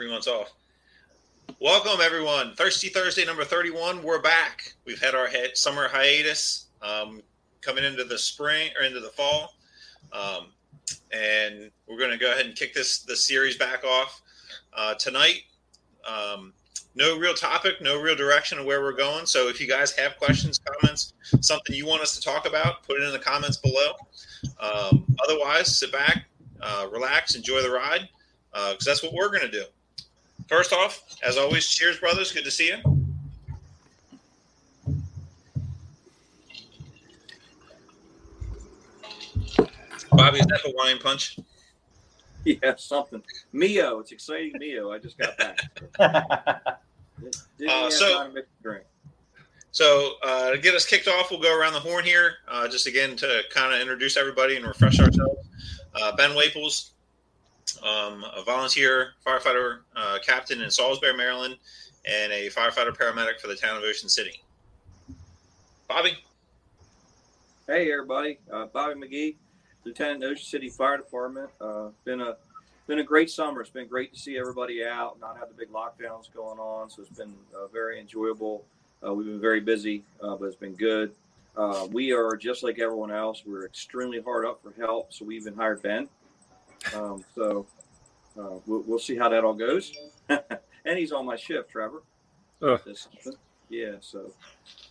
3 months off. Welcome, everyone. Thirsty Thursday, number 31. We're back. We've had our summer hiatus, coming into the spring or into the fall. And we're going to go ahead and kick the series back off tonight. No real topic, no real direction of where we're going. So if you guys have questions, comments, something you want us to talk about, put it in the comments below. Otherwise, sit back, relax, enjoy the ride, because that's what we're going to do. First off, as always, cheers, brothers. Good to see you. Bobby, is that Hawaiian punch? Yeah, something. Mio, it's exciting. Mio, I just got back. So, to get us kicked off, we'll go around the horn here. Just again to kind of introduce everybody and refresh ourselves. Ben Waples, a volunteer firefighter captain in Salisbury, Maryland, and a firefighter paramedic for the town of Ocean City. Bobby. Hey, everybody. Bobby McGee, lieutenant in Ocean City Fire Department. Been a great summer. It's been great to see everybody out, not have the big lockdowns going on. So it's been very enjoyable. We've been very busy, but it's been good. We are just like everyone else. We're extremely hard up for help. So we even hired Ben. We'll see how that all goes. And he's on my shift, Trevor. Yeah. So,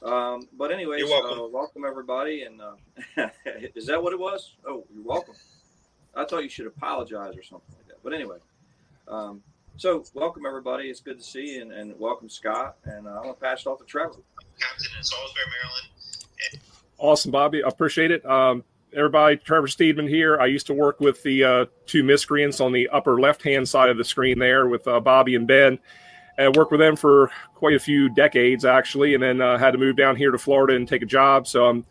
but anyways, you're welcome. Welcome everybody. And is that what it was? Oh, you're welcome. I thought you should apologize or something like that. But anyway, so welcome everybody. It's good to see you, and welcome Scott. And I'm gonna pass it off to Trevor. Captain in Salisbury, Maryland. Awesome, Bobby. I appreciate it. Everybody, Trevor Steedman here. I used to work with the two miscreants on the upper left-hand side of the screen there with Bobby and Ben. I worked with them for quite a few decades, actually, and then had to move down here to Florida and take a job. So I'm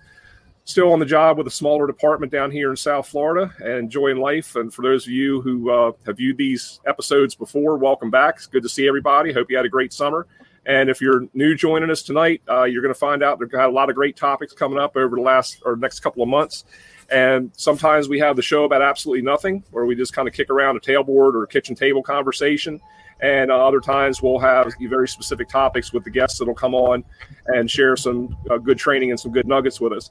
still on the job with a smaller department down here in South Florida and enjoying life. And for those of you who have viewed these episodes before, welcome back. It's good to see everybody. Hope you had a great summer. And if you're new joining us tonight, you're going to find out they've got a lot of great topics coming up over the next couple of months. And sometimes we have the show about absolutely nothing, where we just kind of kick around a tailboard or a kitchen table conversation. And other times we'll have very specific topics with the guests that will come on and share some good training and some good nuggets with us.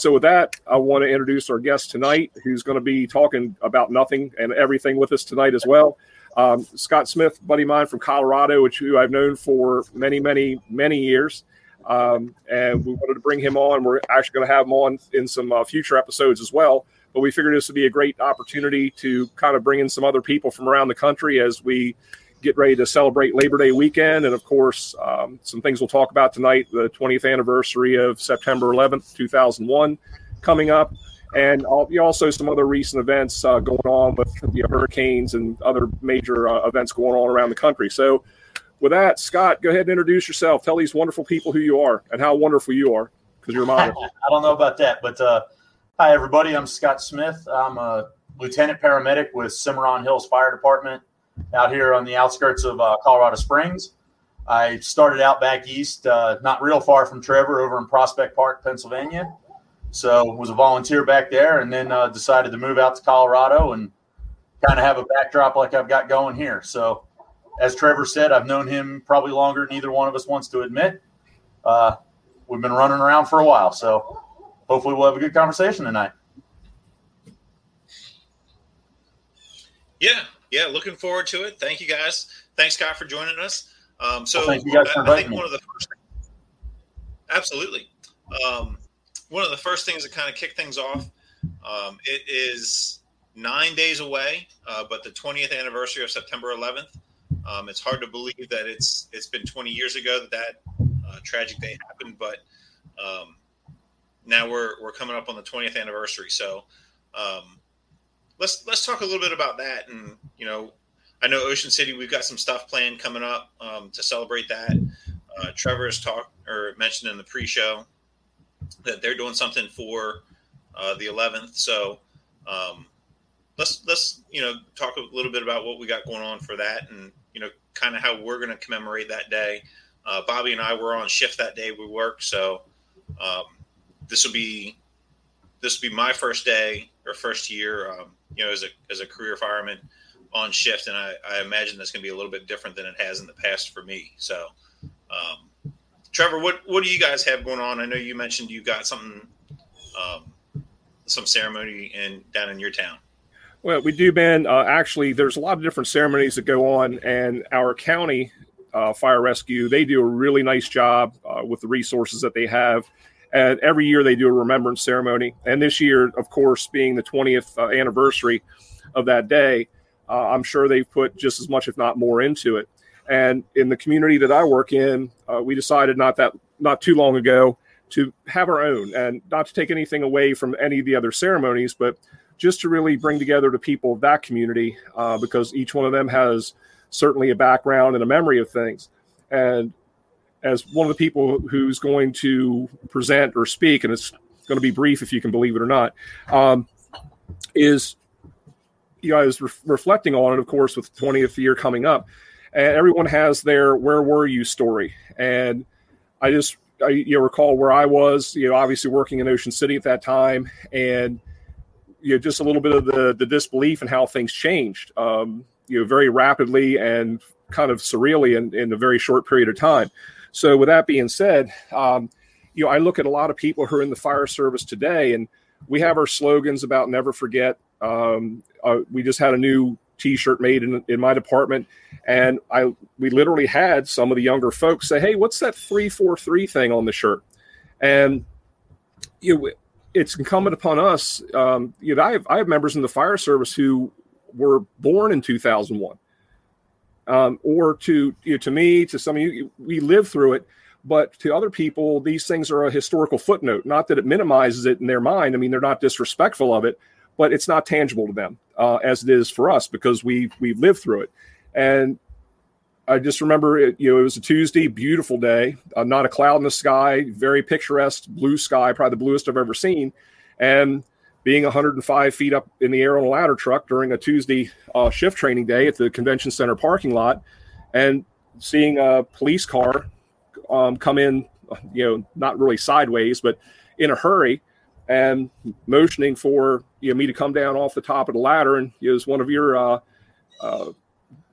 So with that, I want to introduce our guest tonight, who's going to be talking about nothing and everything with us tonight as well. Scott Smith, buddy of mine from Colorado, who I've known for many, many, many years. And we wanted to bring him on. We're actually going to have him on in some future episodes as well. But we figured this would be a great opportunity to kind of bring in some other people from around the country as we get ready to celebrate Labor Day weekend. And, of course, some things we'll talk about tonight, the 20th anniversary of September 11th, 2001 coming up. And also some other recent events going on with hurricanes and other major events going on around the country. So with that, Scott, go ahead and introduce yourself. Tell these wonderful people who you are and how wonderful you are, because you're a model. I don't know about that, but hi, everybody. I'm Scott Smith. I'm a lieutenant paramedic with Cimarron Hills Fire Department out here on the outskirts of Colorado Springs. I started out back east, not real far from Trevor, over in Prospect Park, Pennsylvania. So was a volunteer back there, and then decided to move out to Colorado and kind of have a backdrop like I've got going here. So as Trevor said, I've known him probably longer than either one of us wants to admit. We've been running around for a while, so hopefully we'll have a good conversation tonight. Yeah, looking forward to it. Thank you, guys. Thanks, Scott, for joining us. Thank you guys for inviting me. Absolutely. One of the first things that kind of kicked things off, it is 9 days away, but the 20th anniversary of September 11th. It's hard to believe that it's been 20 years ago that tragic day happened, but now we're coming up on the 20th anniversary. So let's talk a little bit about that. And I know Ocean City, we've got some stuff planned coming up to celebrate that. Trevor's mentioned in the pre-show that they're doing something for the 11th. So let's talk a little bit about what we got going on for that, and kind of how we're going to commemorate that day. Bobby and I were on shift that day. We worked, so this will be my first day or first year, as a career fireman. on shift, and I imagine that's going to be a little bit different than it has in the past for me. So, Trevor, what do you guys have going on? I know you mentioned you got something, some ceremony down in your town. Well, we do, Ben. Actually, there's a lot of different ceremonies that go on, and our county fire rescue, they do a really nice job with the resources that they have. And every year they do a remembrance ceremony. And this year, of course, being the 20th anniversary of that day, I'm sure they've put just as much, if not more, into it. And in the community that I work in, we decided not too long ago to have our own, and not to take anything away from any of the other ceremonies, but just to really bring together the people of that community, because each one of them has certainly a background and a memory of things. And as one of the people who's going to present or speak, and it's going to be brief if you can believe it or not, I was reflecting on it, of course, with the 20th year coming up, and everyone has their "Where were you?" story. And I recall where I was, obviously working in Ocean City at that time, and just a little bit of the disbelief and how things changed, very rapidly and kind of surreally in a very short period of time. So with that being said, I look at a lot of people who are in the fire service today, and we have our slogans about never forget. We just had a new T-shirt made in my department, and we literally had some of the younger folks say, "Hey, what's that 343 thing on the shirt?" And it's incumbent upon us. I have members in the fire service who were born in 2001, or to me, to some of you, we lived through it. But to other people, these things are a historical footnote. Not that it minimizes it in their mind. I mean, they're not disrespectful of it, but it's not tangible to them as it is for us, because we've lived through it. And I just remember it, it was a Tuesday, beautiful day, not a cloud in the sky, very picturesque blue sky, probably the bluest I've ever seen. And being 105 feet up in the air on a ladder truck during a Tuesday shift training day at the convention center parking lot, and seeing a police car come in, not really sideways, but in a hurry, and motioning for me to come down off the top of the ladder. And it was one of your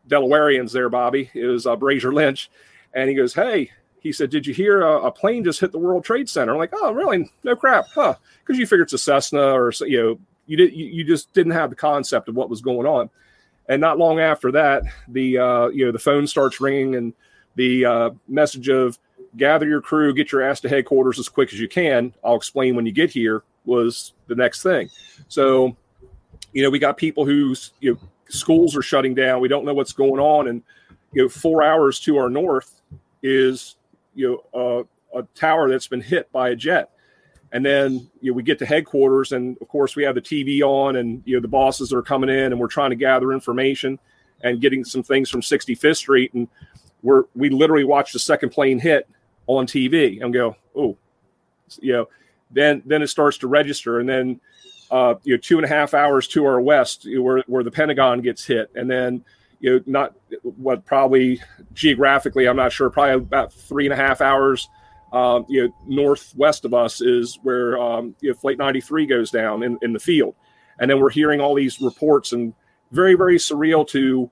Delawareans there, Bobby. It was Brazier Lynch. And he goes, "Hey," he said, "did you hear a plane just hit the World Trade Center?" I'm like, "Oh, really? No crap, huh?" Because you figure it's a Cessna, or you just didn't have the concept of what was going on. And not long after that, the phone starts ringing, and the message of "Gather your crew, get your ass to headquarters as quick as you can. I'll explain when you get here" was the next thing. So, we got people whose schools are shutting down. We don't know what's going on. And, 4 hours to our north is, a tower that's been hit by a jet. And then, we get to headquarters, and of course we have the TV on, and, the bosses are coming in, and we're trying to gather information and getting some things from 65th Street. And we literally watched the second plane hit on TV and go, "Oh," then it starts to register. And then, 2.5 hours to our west, where the Pentagon gets hit. And then, probably geographically, I'm not sure, probably about 3.5 hours, northwest of us is where, Flight 93 goes down in the field. And then we're hearing all these reports, and very, very surreal to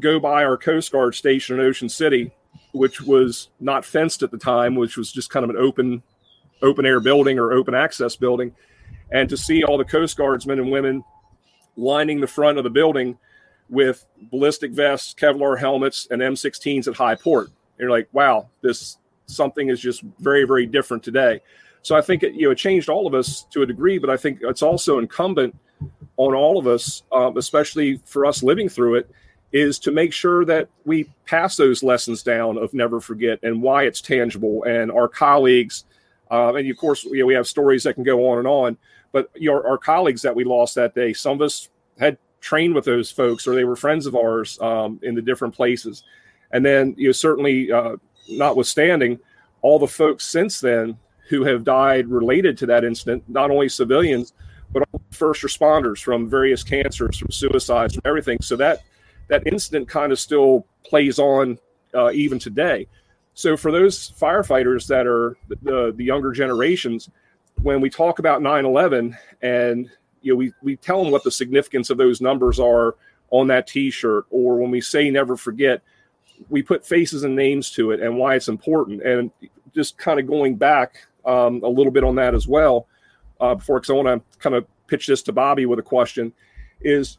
go by our Coast Guard station in Ocean City, which was not fenced at the time, which was just kind of an open air building or open access building. And to see all the Coast Guardsmen and women lining the front of the building with ballistic vests, Kevlar helmets, and M16s at high port. And you're like, wow, something is just very, very different today. So I think it changed all of us to a degree, but I think it's also incumbent on all of us, especially for us living through it, is to make sure that we pass those lessons down of never forget and why it's tangible, and our colleagues. And of course, we have stories that can go on, but our colleagues that we lost that day, some of us had trained with those folks, or they were friends of ours in the different places. And then, certainly notwithstanding all the folks since then who have died related to that incident, not only civilians, but all first responders from various cancers, from suicides, from everything. So that incident kind of still plays on even today. So for those firefighters that are the younger generations, when we talk about 9/11 and we tell them what the significance of those numbers are on that T-shirt, or when we say never forget, we put faces and names to it and why it's important. And just kind of going back a little bit on that as well, before, because I want to kind of pitch this to Bobby with a question, is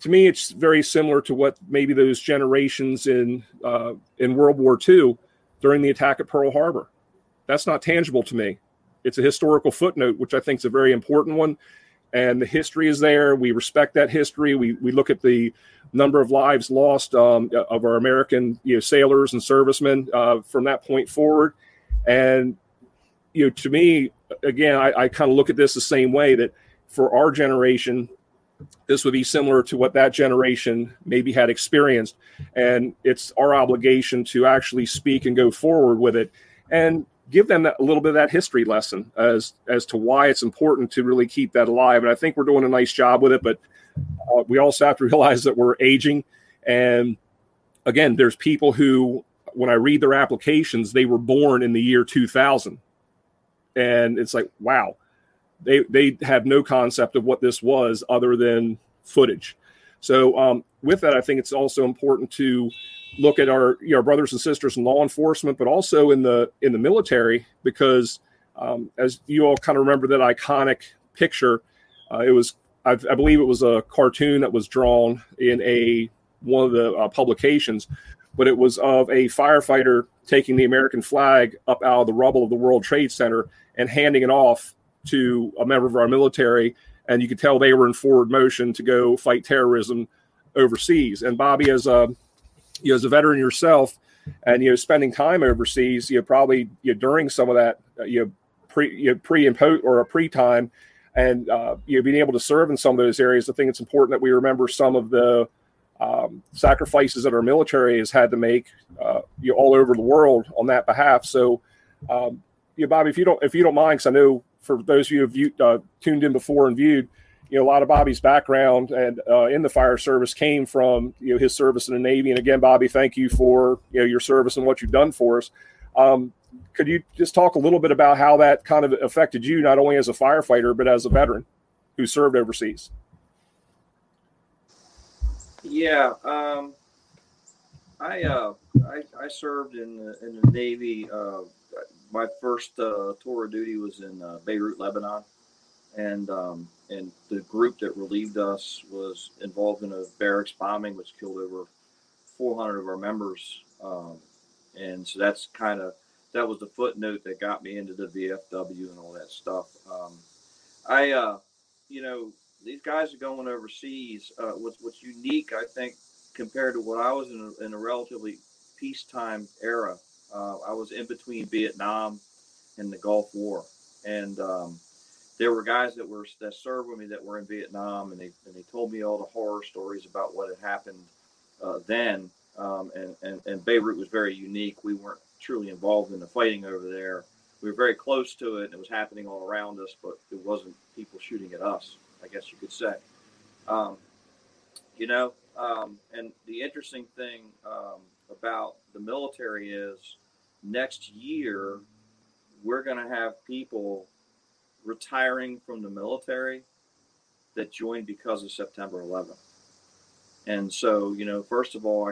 to me, it's very similar to what maybe those generations in World War II during the attack at Pearl Harbor. That's not tangible to me. It's a historical footnote, which I think is a very important one. And the history is there. We respect that history. We look at the number of lives lost of our American sailors and servicemen from that point forward. And to me, again, I kind of look at this the same way, that for our generation, this would be similar to what that generation maybe had experienced. And it's our obligation to actually speak and go forward with it and give them a little bit of that history lesson as to why it's important to really keep that alive. And I think we're doing a nice job with it, but we also have to realize that we're aging. And again, there's people who, when I read their applications, they were born in the year 2000. And it's like, wow, they have no concept of what this was other than footage. So with that, I think it's also important to look at our brothers and sisters in law enforcement, but also in the military, because as you all kind of remember that iconic picture, it was, I believe it was a cartoon that was drawn in one of the publications, but it was of a firefighter taking the American flag up out of the rubble of the World Trade Center and handing it off to a member of our military. And you could tell they were in forward motion to go fight terrorism overseas. And Bobby, as a veteran yourself, and spending time overseas, probably during some of that pre-time, and being able to serve in some of those areas, I think it's important that we remember some of the sacrifices that our military has had to make all over the world on that behalf. So, Bobby, if you don't mind, because I know for those of you who tuned in before and viewed, a lot of Bobby's background and in the fire service came from his service in the Navy. And again, Bobby, thank you for your service and what you've done for us. Could you just talk a little bit about how that kind of affected you, not only as a firefighter, but as a veteran who served overseas? Yeah, I served in the Navy. My first tour of duty was in Beirut, Lebanon, and the group that relieved us was involved in a barracks bombing, which killed over 400 of our members. And so that was the footnote that got me into the VFW and all that stuff. These guys are going overseas. What's unique, I think, compared to what I was in a relatively peacetime era, I was in between Vietnam and the Gulf War. And, there were guys that served with me that were in Vietnam, and they told me all the horror stories about what had happened then. And Beirut was very unique. We weren't truly involved in the fighting over there. We were very close to it, and it was happening all around us, but it wasn't people shooting at us, I guess you could say. And the interesting thing about the military is next year we're going to have people retiring from the military that joined because of September 11th. And so, first of all,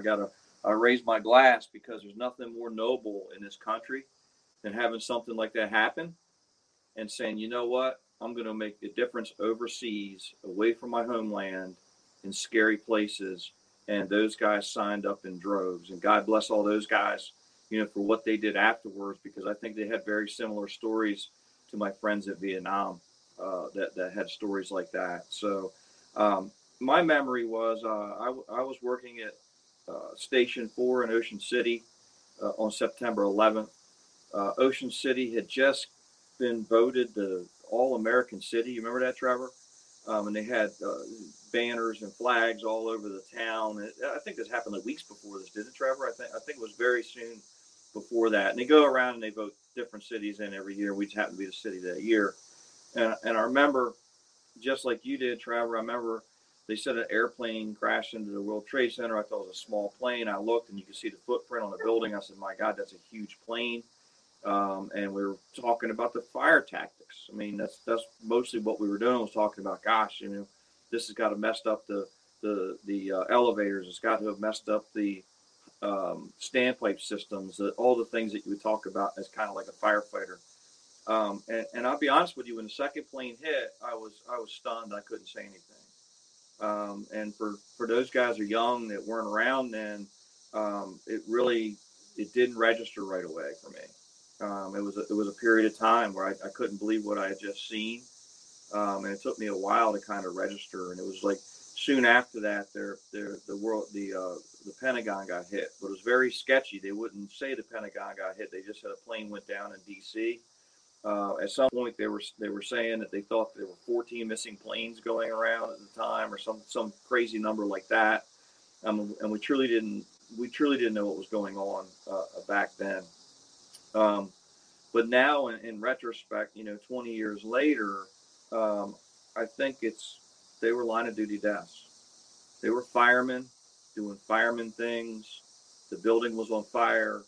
I raise my glass, because there's nothing more noble in this country than having something like that happen and saying, you know what, I'm going to make a difference overseas, away from my homeland, in scary places. And those guys signed up in droves, and God bless all those guys, for what they did afterwards, because I think they had very similar stories to my friends at Vietnam that had stories like that. So my memory was I was working at Station 4 in Ocean City on September 11th. Ocean City had just been voted the All-American City. You remember that, Trevor? And they had banners and flags all over the town. And I think this happened like weeks before this, didn't it, Trevor? I think it was very soon before that. And they go around and they vote different cities in every year. We just happened to be the city that year. And I remember, just like you did, Trevor, I remember they said an airplane crashed into the World Trade Center. I thought it was a small plane. I looked and you could see the footprint on the building. I said, my God, that's a huge plane. And we were talking about the fire tactics. I mean, that's mostly what we were doing, was talking about, gosh, this has got to messed up the the elevators. It's got to have messed up the standpipe systems, all the things that you would talk about as kind of like a firefighter. And I'll be honest with you, when the second plane hit, I was stunned. I couldn't say anything. And for those guys who are young that weren't around then, it didn't register right away for me. It was a period of time where I couldn't believe what I had just seen. And it took me a while to kind of register. And it was like soon after that, the Pentagon got hit, but it was very sketchy. They wouldn't say the Pentagon got hit. They just said a plane went down in D.C. At some point, they were saying that they thought there were 14 missing planes going around at the time, or some crazy number like that. And we truly didn't know what was going on back then. But now, in retrospect, 20 years later, I think they were line of duty deaths. They were firemen doing fireman things. The building was on fire.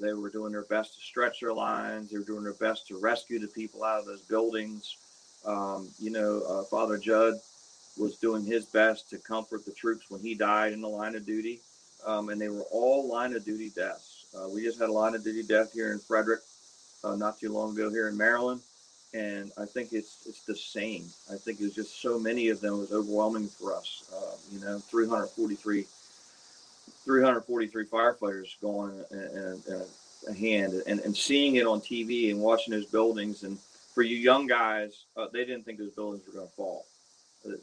They were doing their best to stretch their lines. They were doing their best to rescue the people out of those buildings. Father Judd was doing his best to comfort the troops when he died in the line of duty. And they were all line of duty deaths. We just had a line of duty death here in Frederick not too long ago here in Maryland. And I think it's the same. I think it was just so many of them. It was overwhelming for us. 343 firefighters going in a hand, and seeing it on TV and watching those buildings. And for you young guys, they didn't think those buildings were going to fall.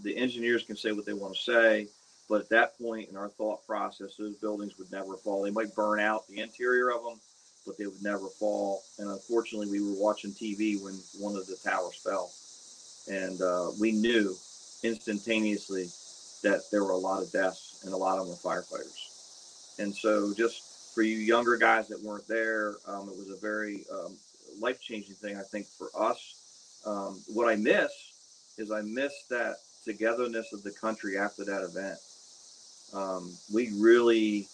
The engineers can say what they want to say, but at that point in our thought process, those buildings would never fall. They might burn out the interior of them, but they would never fall. And unfortunately, we were watching TV when one of the towers fell. And we knew instantaneously that there were a lot of deaths, and a lot of them were firefighters. And so just for you younger guys that weren't there, it was a very life-changing thing, I think, for us. What I miss is that togetherness of the country after that event. We really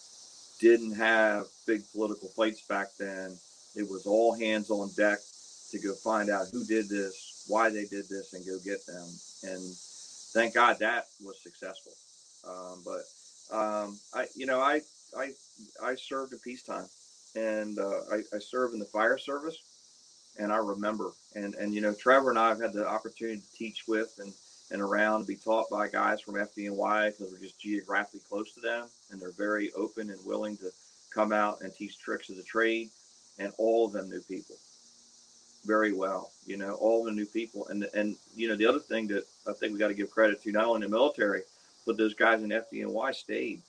didn't have big political fights back then. It was all hands on deck to go find out who did this, why they did this, and go get them. And thank God that was successful. I served in peacetime, and I served in the fire service, and I remember. And Trevor and I have had the opportunity to teach with and around, to be taught by guys from FDNY, because we're just geographically close to them, and they're very open and willing to come out and teach tricks of the trade. And all of them knew people very well, all the new people. And the other thing that I think we got to give credit to, not only the military, but those guys in FDNY stayed.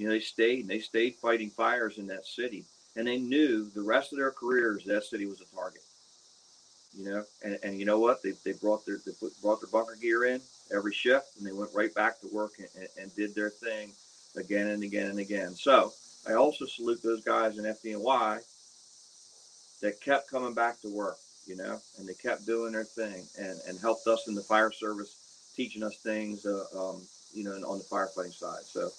They stayed fighting fires in that city, and they knew the rest of their careers that city was a target. And you know what? They brought their bunker gear in every shift, and they went right back to work and did their thing again and again and again. So I also salute those guys in FDNY that kept coming back to work, and they kept doing their thing, and helped us in the fire service, teaching us things, on the firefighting side. So.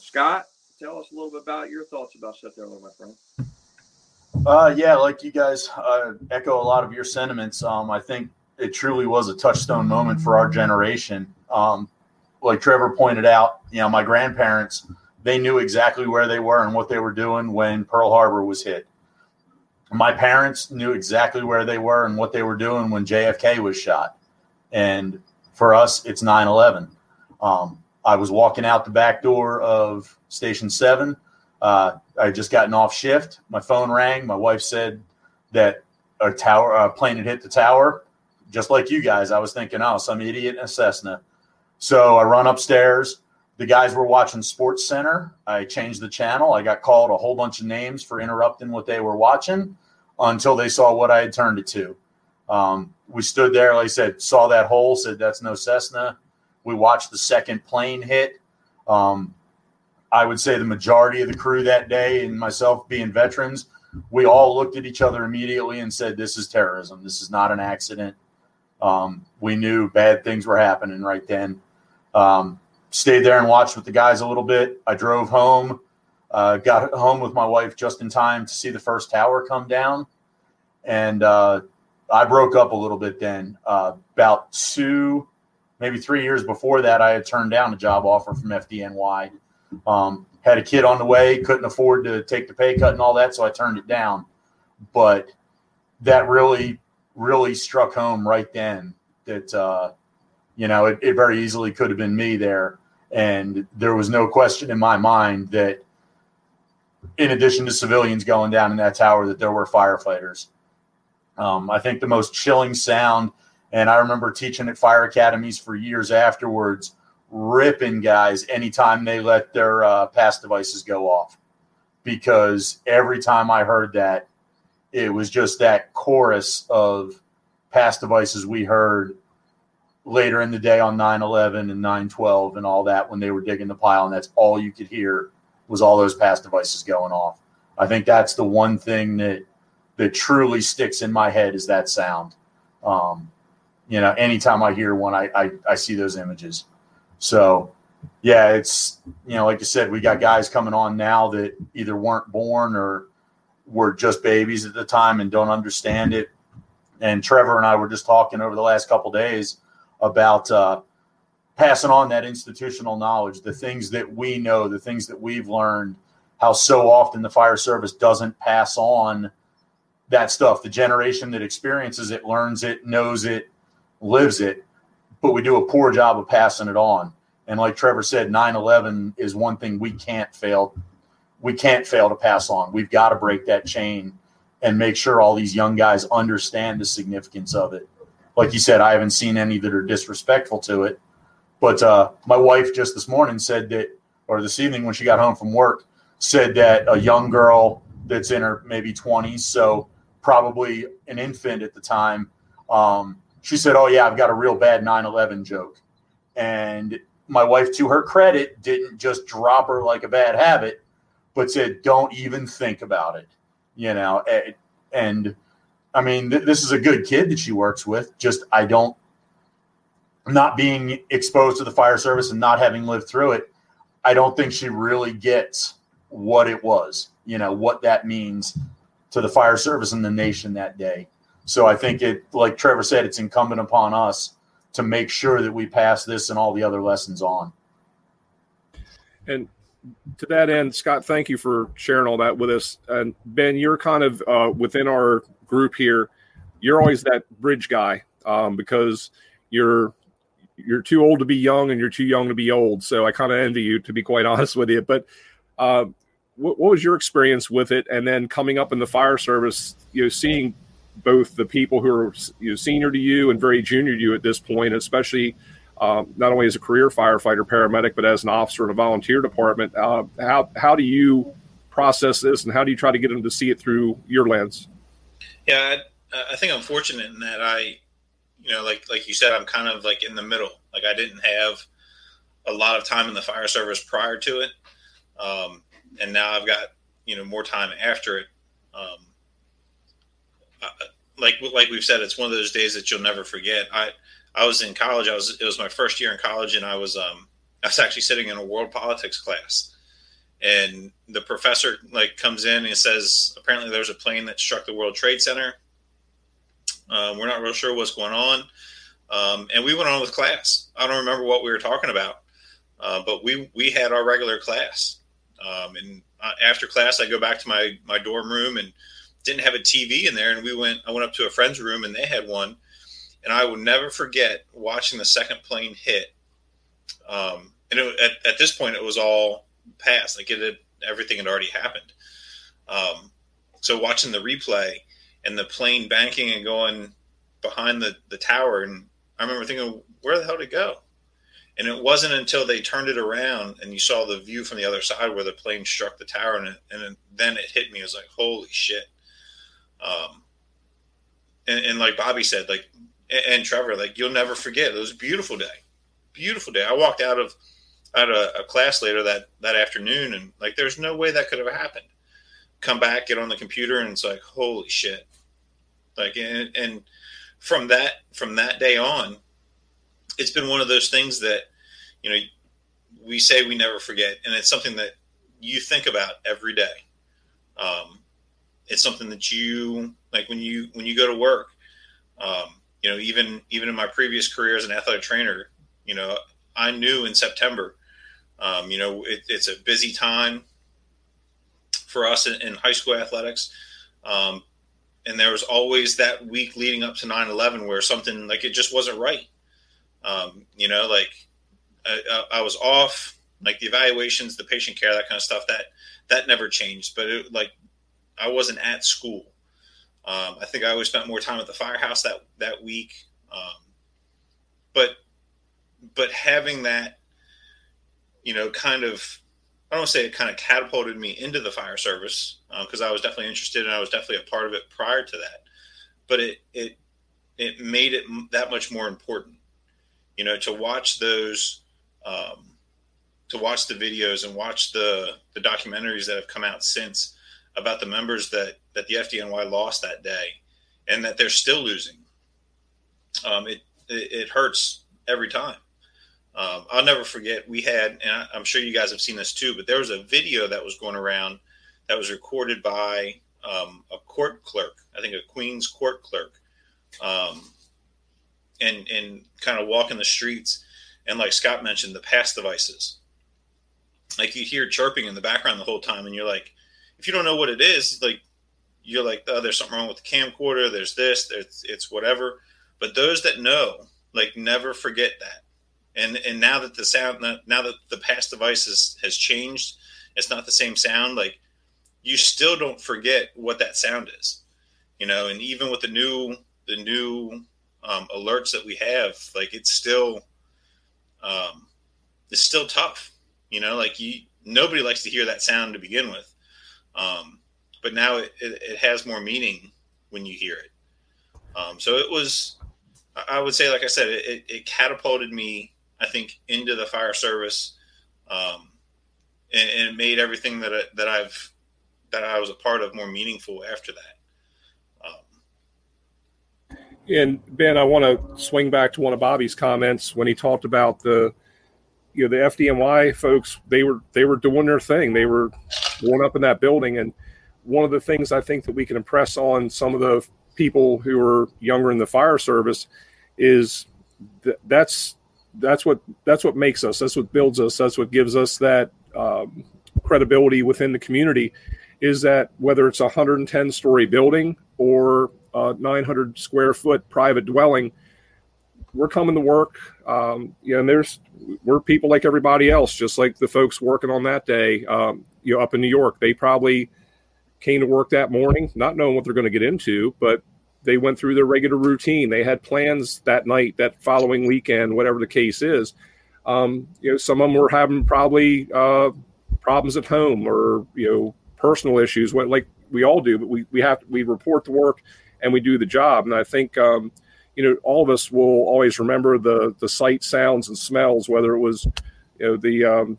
Scott, tell us a little bit about your thoughts about September, my friend. Yeah, like you guys, echo a lot of your sentiments. I think it truly was a touchstone moment for our generation. Like Trevor pointed out, my grandparents, they knew exactly where they were and what they were doing when Pearl Harbor was hit. My parents knew exactly where they were and what they were doing when JFK was shot. And for us, it's 9/11. I was walking out the back door of Station 7. I had just gotten off shift. My phone rang. My wife said that a plane had hit the tower. Just like you guys, I was thinking, oh, some idiot in a Cessna. So I run upstairs. The guys were watching Sports Center. I changed the channel. I got called a whole bunch of names for interrupting what they were watching until they saw what I had turned it to. We stood there, like I said, saw that hole, said that's no Cessna. We watched the second plane hit. I would say the majority of the crew that day, and myself being veterans, we all looked at each other immediately and said, this is terrorism. This is not an accident. We knew bad things were happening right then. Stayed there and watched with the guys a little bit. I drove home, got home with my wife just in time to see the first tower come down. And I broke up a little bit then. About 2 maybe 3 years before that, I had turned down a job offer from FDNY. Had a kid on the way, couldn't afford to take the pay cut and all that, so I turned it down. But that really, really struck home right then that, you know, it very easily could have been me there. And there was no question in my mind that in addition to civilians going down in that tower, that there were firefighters. I think the most chilling sound, and I remember teaching at fire academies for years afterwards, ripping guys anytime they let their pass devices go off, because every time I heard that, it was just that chorus of pass devices we heard later in the day on 9/11 and 9/12 and all that when they were digging the pile, and that's all you could hear was all those pass devices going off. I think that's the one thing that truly sticks in my head is that sound. You know, anytime I hear one, I see those images. So, yeah, it's, you know, like you said, we got guys coming on now that either weren't born or were just babies at the time and don't understand it. And Trevor and I were just talking over the last couple of days about passing on that institutional knowledge, the things that we know, the things that we've learned, how so often the fire service doesn't pass on that stuff. The generation that experiences it learns it, knows it, lives it, but we do a poor job of passing it on. And like Trevor said, 9/11 is one thing we can't fail. We can't fail to pass on. We've got to break that chain and make sure all these young guys understand the significance of it. Like you said, I haven't seen any that are disrespectful to it. But my wife just this morning said that, or this evening when she got home from work, said that a young girl that's in her maybe 20s, so probably an infant at the time, she said, "Oh, yeah, I've got a real bad 9/11 joke." And my wife, to her credit, didn't just drop her like a bad habit, but said, "Don't even think about it." You know, and I mean, this is a good kid that she works with. Just not being exposed to the fire service and not having lived through it, I don't think she really gets what it was, you know, what that means to the fire service and the nation that day. So I think like Trevor said, it's incumbent upon us to make sure that we pass this and all the other lessons on. And to that end, Scott, thank you for sharing all that with us. And Ben, you're kind of within our group here. You're always that bridge guy because you're too old to be young and you're too young to be old. So I kind of envy you, to be quite honest with you. But what was your experience with it? And then coming up in the fire service, you know, seeing both the people who are, you know, senior to you and very junior to you at this point, especially not only as a career firefighter, paramedic, but as an officer in a volunteer department. How do you process this and how do you try to get them to see it through your lens? Yeah, I think I'm fortunate in that I, you know, like you said, I'm kind of like in the middle. Like I didn't have a lot of time in the fire service prior to it. And now I've got, you know, more time after it. Like we've said, it's one of those days that you'll never forget. I was in college. It was my first year in college, and I was actually sitting in a world politics class, and the professor like comes in and says, apparently there's a plane that struck the World Trade Center. We're not real sure what's going on. And we went on with class. I don't remember what we were talking about, but we had our regular class. And after class, I go back to my dorm room and didn't have a TV in there. And I went up to a friend's room and they had one. And I will never forget watching the second plane hit. And at this point, it was all past. Like everything had already happened. So watching the replay, and the plane banking and going behind the tower. And I remember thinking, where the hell did it go? And it wasn't until they turned it around and you saw the view from the other side where the plane struck the tower. And then it hit me. It was like, holy shit. And like Bobby said, like, and Trevor, like, you'll never forget. It was a beautiful day. Beautiful day. I walked out of a class later that afternoon. And like, there's no way that could have happened. Come back, get on the computer, and it's like, holy shit. Like, and from that day on, it's been one of those things that, you know, we say we never forget. And it's something that you think about every day. It's something that you, like when you go to work, you know, even in my previous career as an athletic trainer, You know, I knew in September, you know, it's a busy time for us in high school athletics. And there was always that week leading up to 9/11 where something like it just wasn't right. You know, like I was off, like the evaluations, the patient care, that kind of stuff, that never changed. But it, like, I wasn't at school. I think I always spent more time at the firehouse that week. But having that, you know, kind of, I don't want to say it kind of catapulted me into the fire service, because I was definitely interested and I was definitely a part of it prior to that. But it made it that much more important, you know, to watch those, to watch the videos and watch the documentaries that have come out since about the members that the FDNY lost that day and that they're still losing. It hurts every time. I'll never forget, we had, and I'm sure you guys have seen this too, but there was a video that was going around that was recorded by a court clerk, I think a Queens court clerk, and kind of walking the streets. And like Scott mentioned, the past devices, like you hear chirping in the background the whole time. And you're like, if you don't know what it is, like, you're like, oh, there's something wrong with the camcorder. There's this, it's whatever. But those that know, like, never forget that. And now that the sound, now that the past device has changed, it's not the same sound. Like, you still don't forget what that sound is, you know. And even with the new alerts that we have, like, it's still tough, you know. Like, nobody likes to hear that sound to begin with, but now it has more meaning when you hear it. So it was, I would say, like I said, it catapulted me, I think, into the fire service, and it made everything that I was a part of more meaningful after that. And Ben, I want to swing back to one of Bobby's comments when he talked about the, you know, the FDNY folks. They were doing their thing. They were going up in that building, and one of the things I think that we can impress on some of the people who are younger in the fire service is that's what makes us, that's what builds us, that's what gives us that credibility within the community, is that whether it's a 110 story building or a 900 square foot private dwelling, we're coming to work, you know, and we're people like everybody else, just like the folks working on that day, you know, up in New York. They probably came to work that morning not knowing what they're going to get into, but they went through their regular routine. They had plans that night, that following weekend, whatever the case is. You know, some of them were having probably problems at home or, you know, personal issues, like we all do, but we report to work and we do the job. And I think, you know, all of us will always remember the sights, sounds, and smells, whether it was, you know,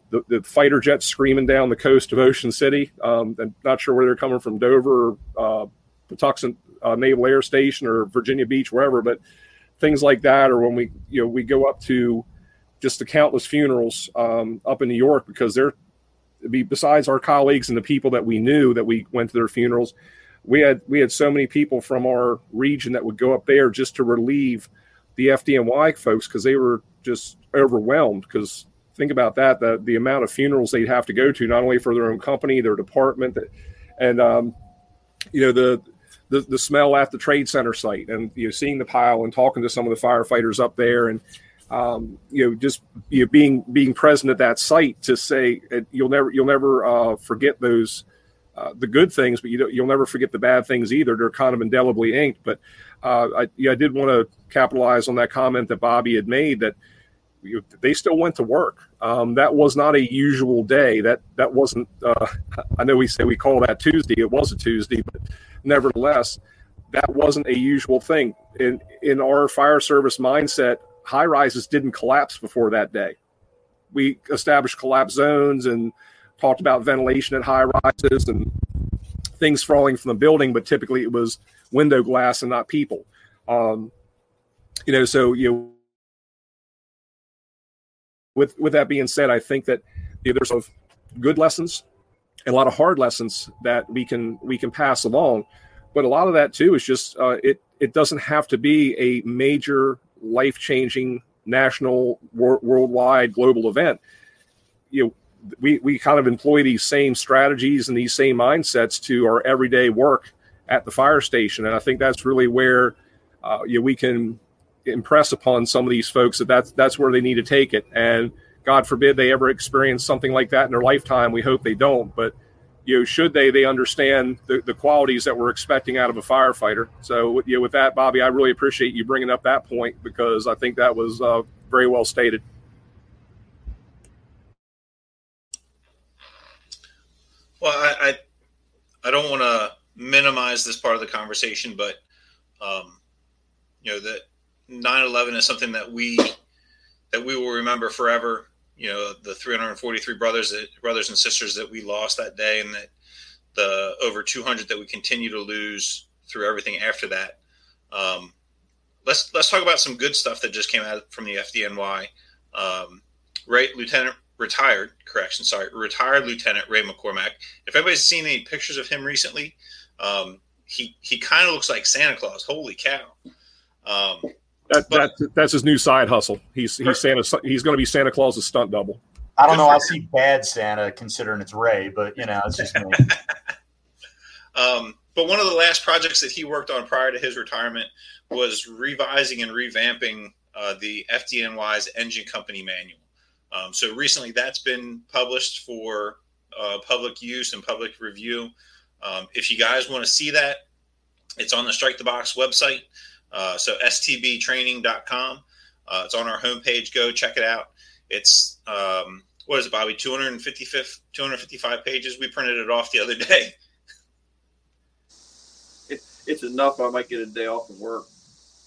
the fighter jets screaming down the coast of Ocean City. I'm not sure where they're coming from, Dover, Patuxent Naval Air Station, or Virginia Beach, wherever. But things like that, or when we, you know, we go up to just the countless funerals up in New York, because besides our colleagues and the people that we knew that we went to their funerals, we had so many people from our region that would go up there just to relieve the FDNY folks, because they were just overwhelmed. Because think about that, the amount of funerals they'd have to go to, not only for their own company, their department, and, you know, the smell at the trade center site, and, you know, seeing the pile and talking to some of the firefighters up there, and, you know, just, you know, being present at that site to say, you'll never forget those, the good things, but you'll never forget the bad things either. They're kind of indelibly inked. But I did want to capitalize on that comment that Bobby had made, that they still went to work. That was not a usual day. That wasn't, I know we say we call that Tuesday. It was a Tuesday, but nevertheless, that wasn't a usual thing. In our fire service mindset, high rises didn't collapse before that day. We established collapse zones and talked about ventilation at high rises and things falling from the building, but typically it was window glass and not people. You know, so, you know, With that being said, I think that, you know, there's some good lessons and a lot of hard lessons that we can pass along, but a lot of that too is just it doesn't have to be a major life changing national, worldwide, global event. You know, we kind of employ these same strategies and these same mindsets to our everyday work at the fire station. And I think that's really where we can impress upon some of these folks that that's where they need to take it. And God forbid they ever experience something like that in their lifetime. We hope they don't. But should they understand the qualities that we're expecting out of a firefighter. So with that, Bobby, I really appreciate you bringing up that point, because I think that was very well stated. Well, I don't want to minimize this part of the conversation, but that 9/11 is something that we will remember forever. The 343 brothers and sisters that we lost that day, and that the over 200 that we continue to lose through everything after that. Let's talk about some good stuff that just came out from the FDNY. Retired Lieutenant Ray McCormack. If anybody's seen any pictures of him recently, he kind of looks like Santa Claus. Holy cow. That's his new side hustle. He's going to be Santa Claus's stunt double. I don't know. I see bad Santa considering it's Ray, but it's just me. But one of the last projects that he worked on prior to his retirement was revising and revamping the FDNY's engine company manual. So recently, that's been published for public use and public review. If you guys want to see that, it's on the Strike the Box website. So stbtraining.com. It's on our homepage. Go check it out. It's, what is it, Bobby? 255 pages. We printed it off the other day. It's enough. I might get a day off from work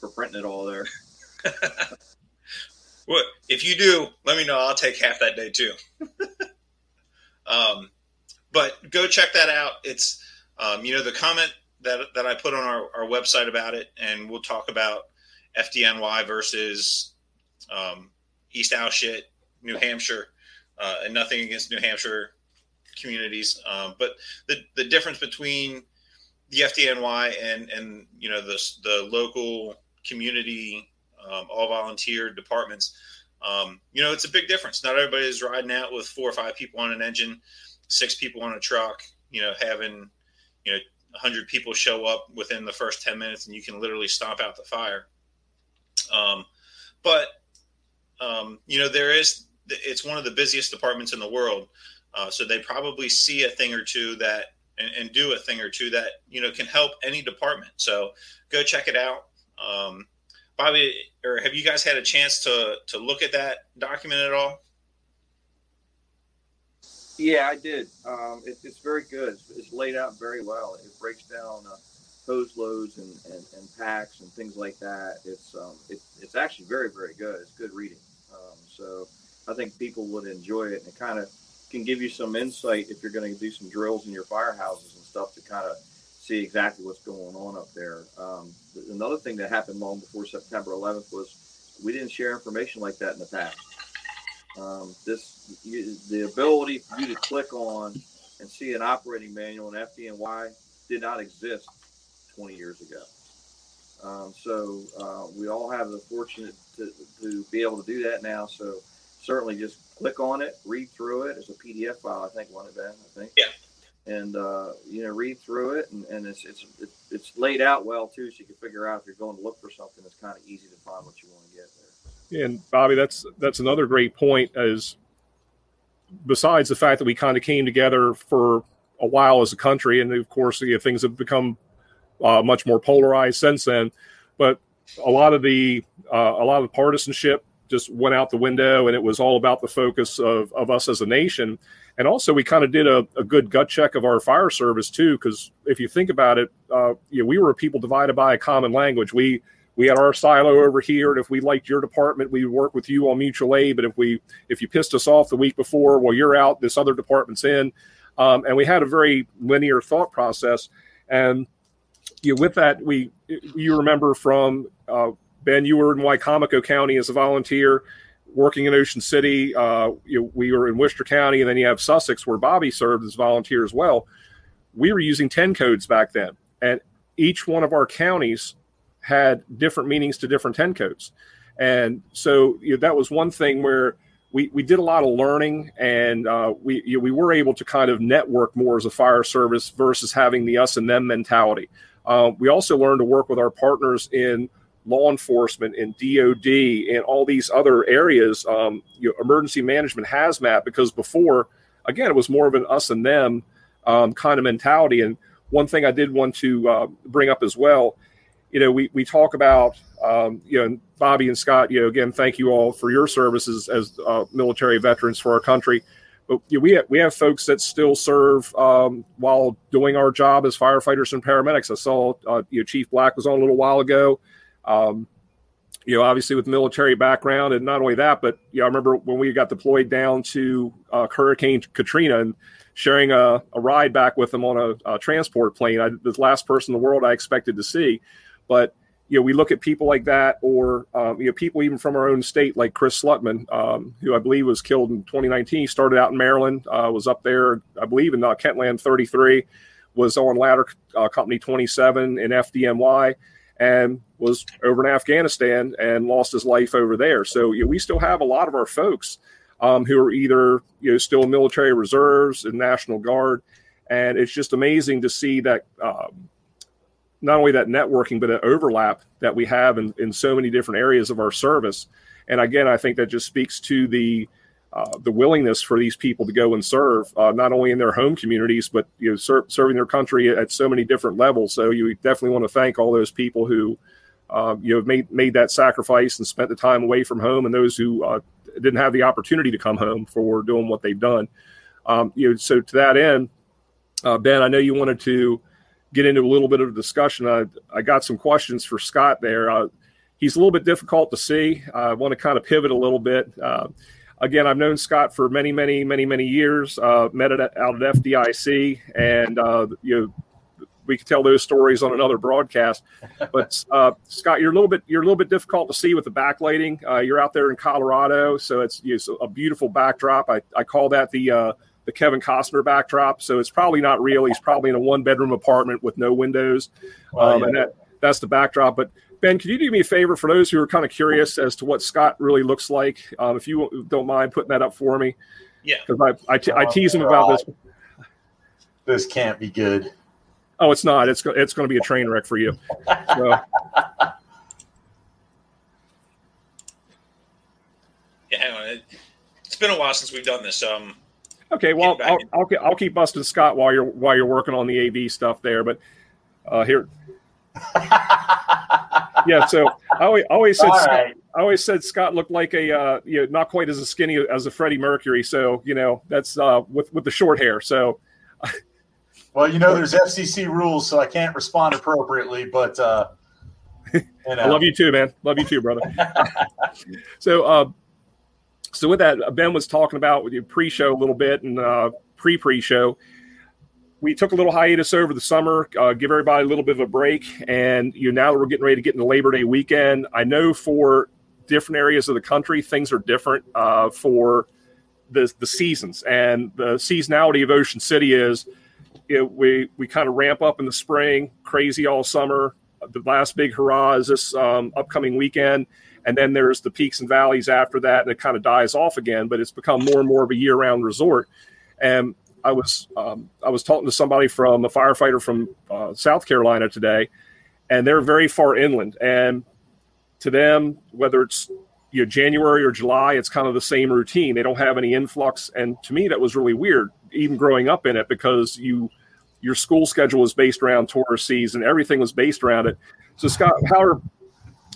for printing it all there. Well, if you do, let me know. I'll take half that day too. But go check that out. It's, the comment that I put on our website about it, and we'll talk about FDNY versus East Alshit, New Hampshire, and nothing against New Hampshire communities. But the difference between the FDNY and the local community all volunteer departments, it's a big difference. Not everybody is riding out with 4 or 5 people on an engine, 6 people on a truck, having, 100 people show up within the first 10 minutes and you can literally stomp out the fire. It's one of the busiest departments in the world. So they probably see a thing or two that, and do a thing or two that, can help any department. So go check it out. Bobby, or have you guys had a chance to look at that document at all? Yeah, I did. It's very good. It's laid out very well. It breaks down hose loads and packs and things like that. It's actually very, very good. It's good reading. So I think people would enjoy it, and it kind of can give you some insight if you're going to do some drills in your firehouses and stuff to kind of see exactly what's going on up there. Another thing that happened long before September 11th was we didn't share information like that in the past. The ability for you to click on and see an operating manual in FDNY did not exist 20 years ago. We all have the fortunate to be able to do that now. So certainly just click on it, read through it. It's a PDF file, I think, wasn't it, Ben? Yeah. And, read through it. And it's laid out well, too, so you can figure out if you're going to look for something. It's kind of easy to find what you want to get there. And Bobby, that's another great point, as besides the fact that we kind of came together for a while as a country, and of course things have become much more polarized since then, but a lot of the partisanship just went out the window, and it was all about the focus of us as a nation. And also we kind of did a good gut check of our fire service too, because if you think about it, we were a people divided by a common language. We had our silo over here, and if we liked your department, we would work with you on mutual aid. But if you pissed us off the week before, well, you're out, this other department's in. And we had a very linear thought process. And with that, you remember from Ben, you were in Wicomico County as a volunteer working in Ocean City. We were in Worcester County, and then you have Sussex, where Bobby served as a volunteer as well. We were using 10 codes back then, and each one of our counties had different meanings to different 10 codes. And so that was one thing where we did a lot of learning, and we were able to kind of network more as a fire service versus having the us and them mentality. We also learned to work with our partners in law enforcement, in DOD, and all these other areas, emergency management, hazmat, because before, again, it was more of an us and them kind of mentality. And one thing I did want to bring up as well, we talk about, Bobby and Scott, again, thank you all for your services as military veterans for our country. But we have folks that still serve while doing our job as firefighters and paramedics. I saw Chief Black was on a little while ago. Obviously with military background, and not only that, but I remember when we got deployed down to Hurricane Katrina and sharing a ride back with them on a transport plane. The last person in the world I expected to see, but we look at people like that, or people even from our own state, like Chris Slutman, who I believe was killed in 2019. He started out in Maryland, was up there, I believe, in Kentland 33, was on Ladder Company 27 in FDNY, and was over in Afghanistan and lost his life over there. So we still have a lot of our folks who are either still military reserves and National Guard, and it's just amazing to see that not only that networking, but an overlap that we have in so many different areas of our service. And again, I think that just speaks to the willingness for these people to go and serve, not only in their home communities, but serving their country at so many different levels. So you definitely want to thank all those people who have made that sacrifice and spent the time away from home, and those who didn't have the opportunity to come home for doing what they've done. So to that end, Ben, I know you wanted to get into a little bit of a discussion. I got some questions for Scott there. He's a little bit difficult to see. I want to kind of pivot a little bit. Again, I've known Scott for many, many, many, many years, met it out at FDIC, and we could tell those stories on another broadcast. But Scott, you're a little bit difficult to see with the backlighting. You're out there in Colorado, so it's a beautiful backdrop. I call that the Kevin Costner backdrop. So it's probably not real. He's probably in a one-bedroom apartment with no windows, and that's the backdrop. But Ben, could you do me a favor for those who are kind of curious as to what Scott really looks like? If you don't mind putting that up for me. Yeah. Because I tease him about this. This can't be good. Oh, it's not. It's going to be a train wreck for you. So. Yeah, hang on. It's been a while since we've done this. Okay, well, I'll keep busting Scott while you're working on the AV stuff there, but here. Yeah, so I always said Scott looked like a not quite as skinny as a Freddie Mercury, so that's with the short hair. So, well, there's FCC rules, so I can't respond appropriately, but I love you too, man. Love you too, brother. So. So with that, Ben was talking about with your pre-show a little bit, and pre-show, we took a little hiatus over the summer, give everybody a little bit of a break. And now that we're getting ready to get into Labor Day weekend, I know for different areas of the country, things are different for the seasons. And the seasonality of Ocean City is we kind of ramp up in the spring, crazy all summer. The last big hurrah is this upcoming weekend. And then there's the peaks and valleys after that, and it kind of dies off again. But it's become more and more of a year-round resort. And I was talking to somebody from a firefighter from South Carolina today, and they're very far inland. And to them, whether it's January or July, it's kind of the same routine. They don't have any influx. And to me, that was really weird, even growing up in it, because your school schedule was based around tourist season. Everything was based around it. So Scott,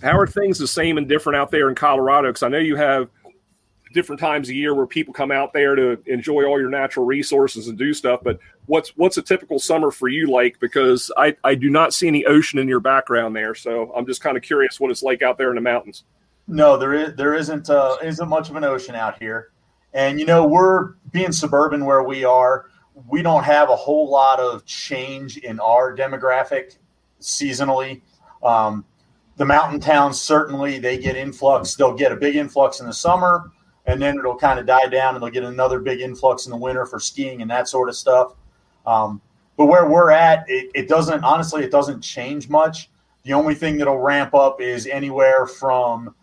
how are things the same and different out there in Colorado? Because I know you have different times of year where people come out there to enjoy all your natural resources and do stuff. But what's a typical summer for you like? Because I do not see any ocean in your background there, so I'm just kind of curious what it's like out there in the mountains. No, there isn't much of an ocean out here, and we're being suburban where we are. We don't have a whole lot of change in our demographic seasonally. The mountain towns, certainly, they get influx. They'll get a big influx in the summer, and then it'll kind of die down, and they'll get another big influx in the winter for skiing and that sort of stuff. But where we're at, it doesn't change much. The only thing that'll ramp up is anywhere from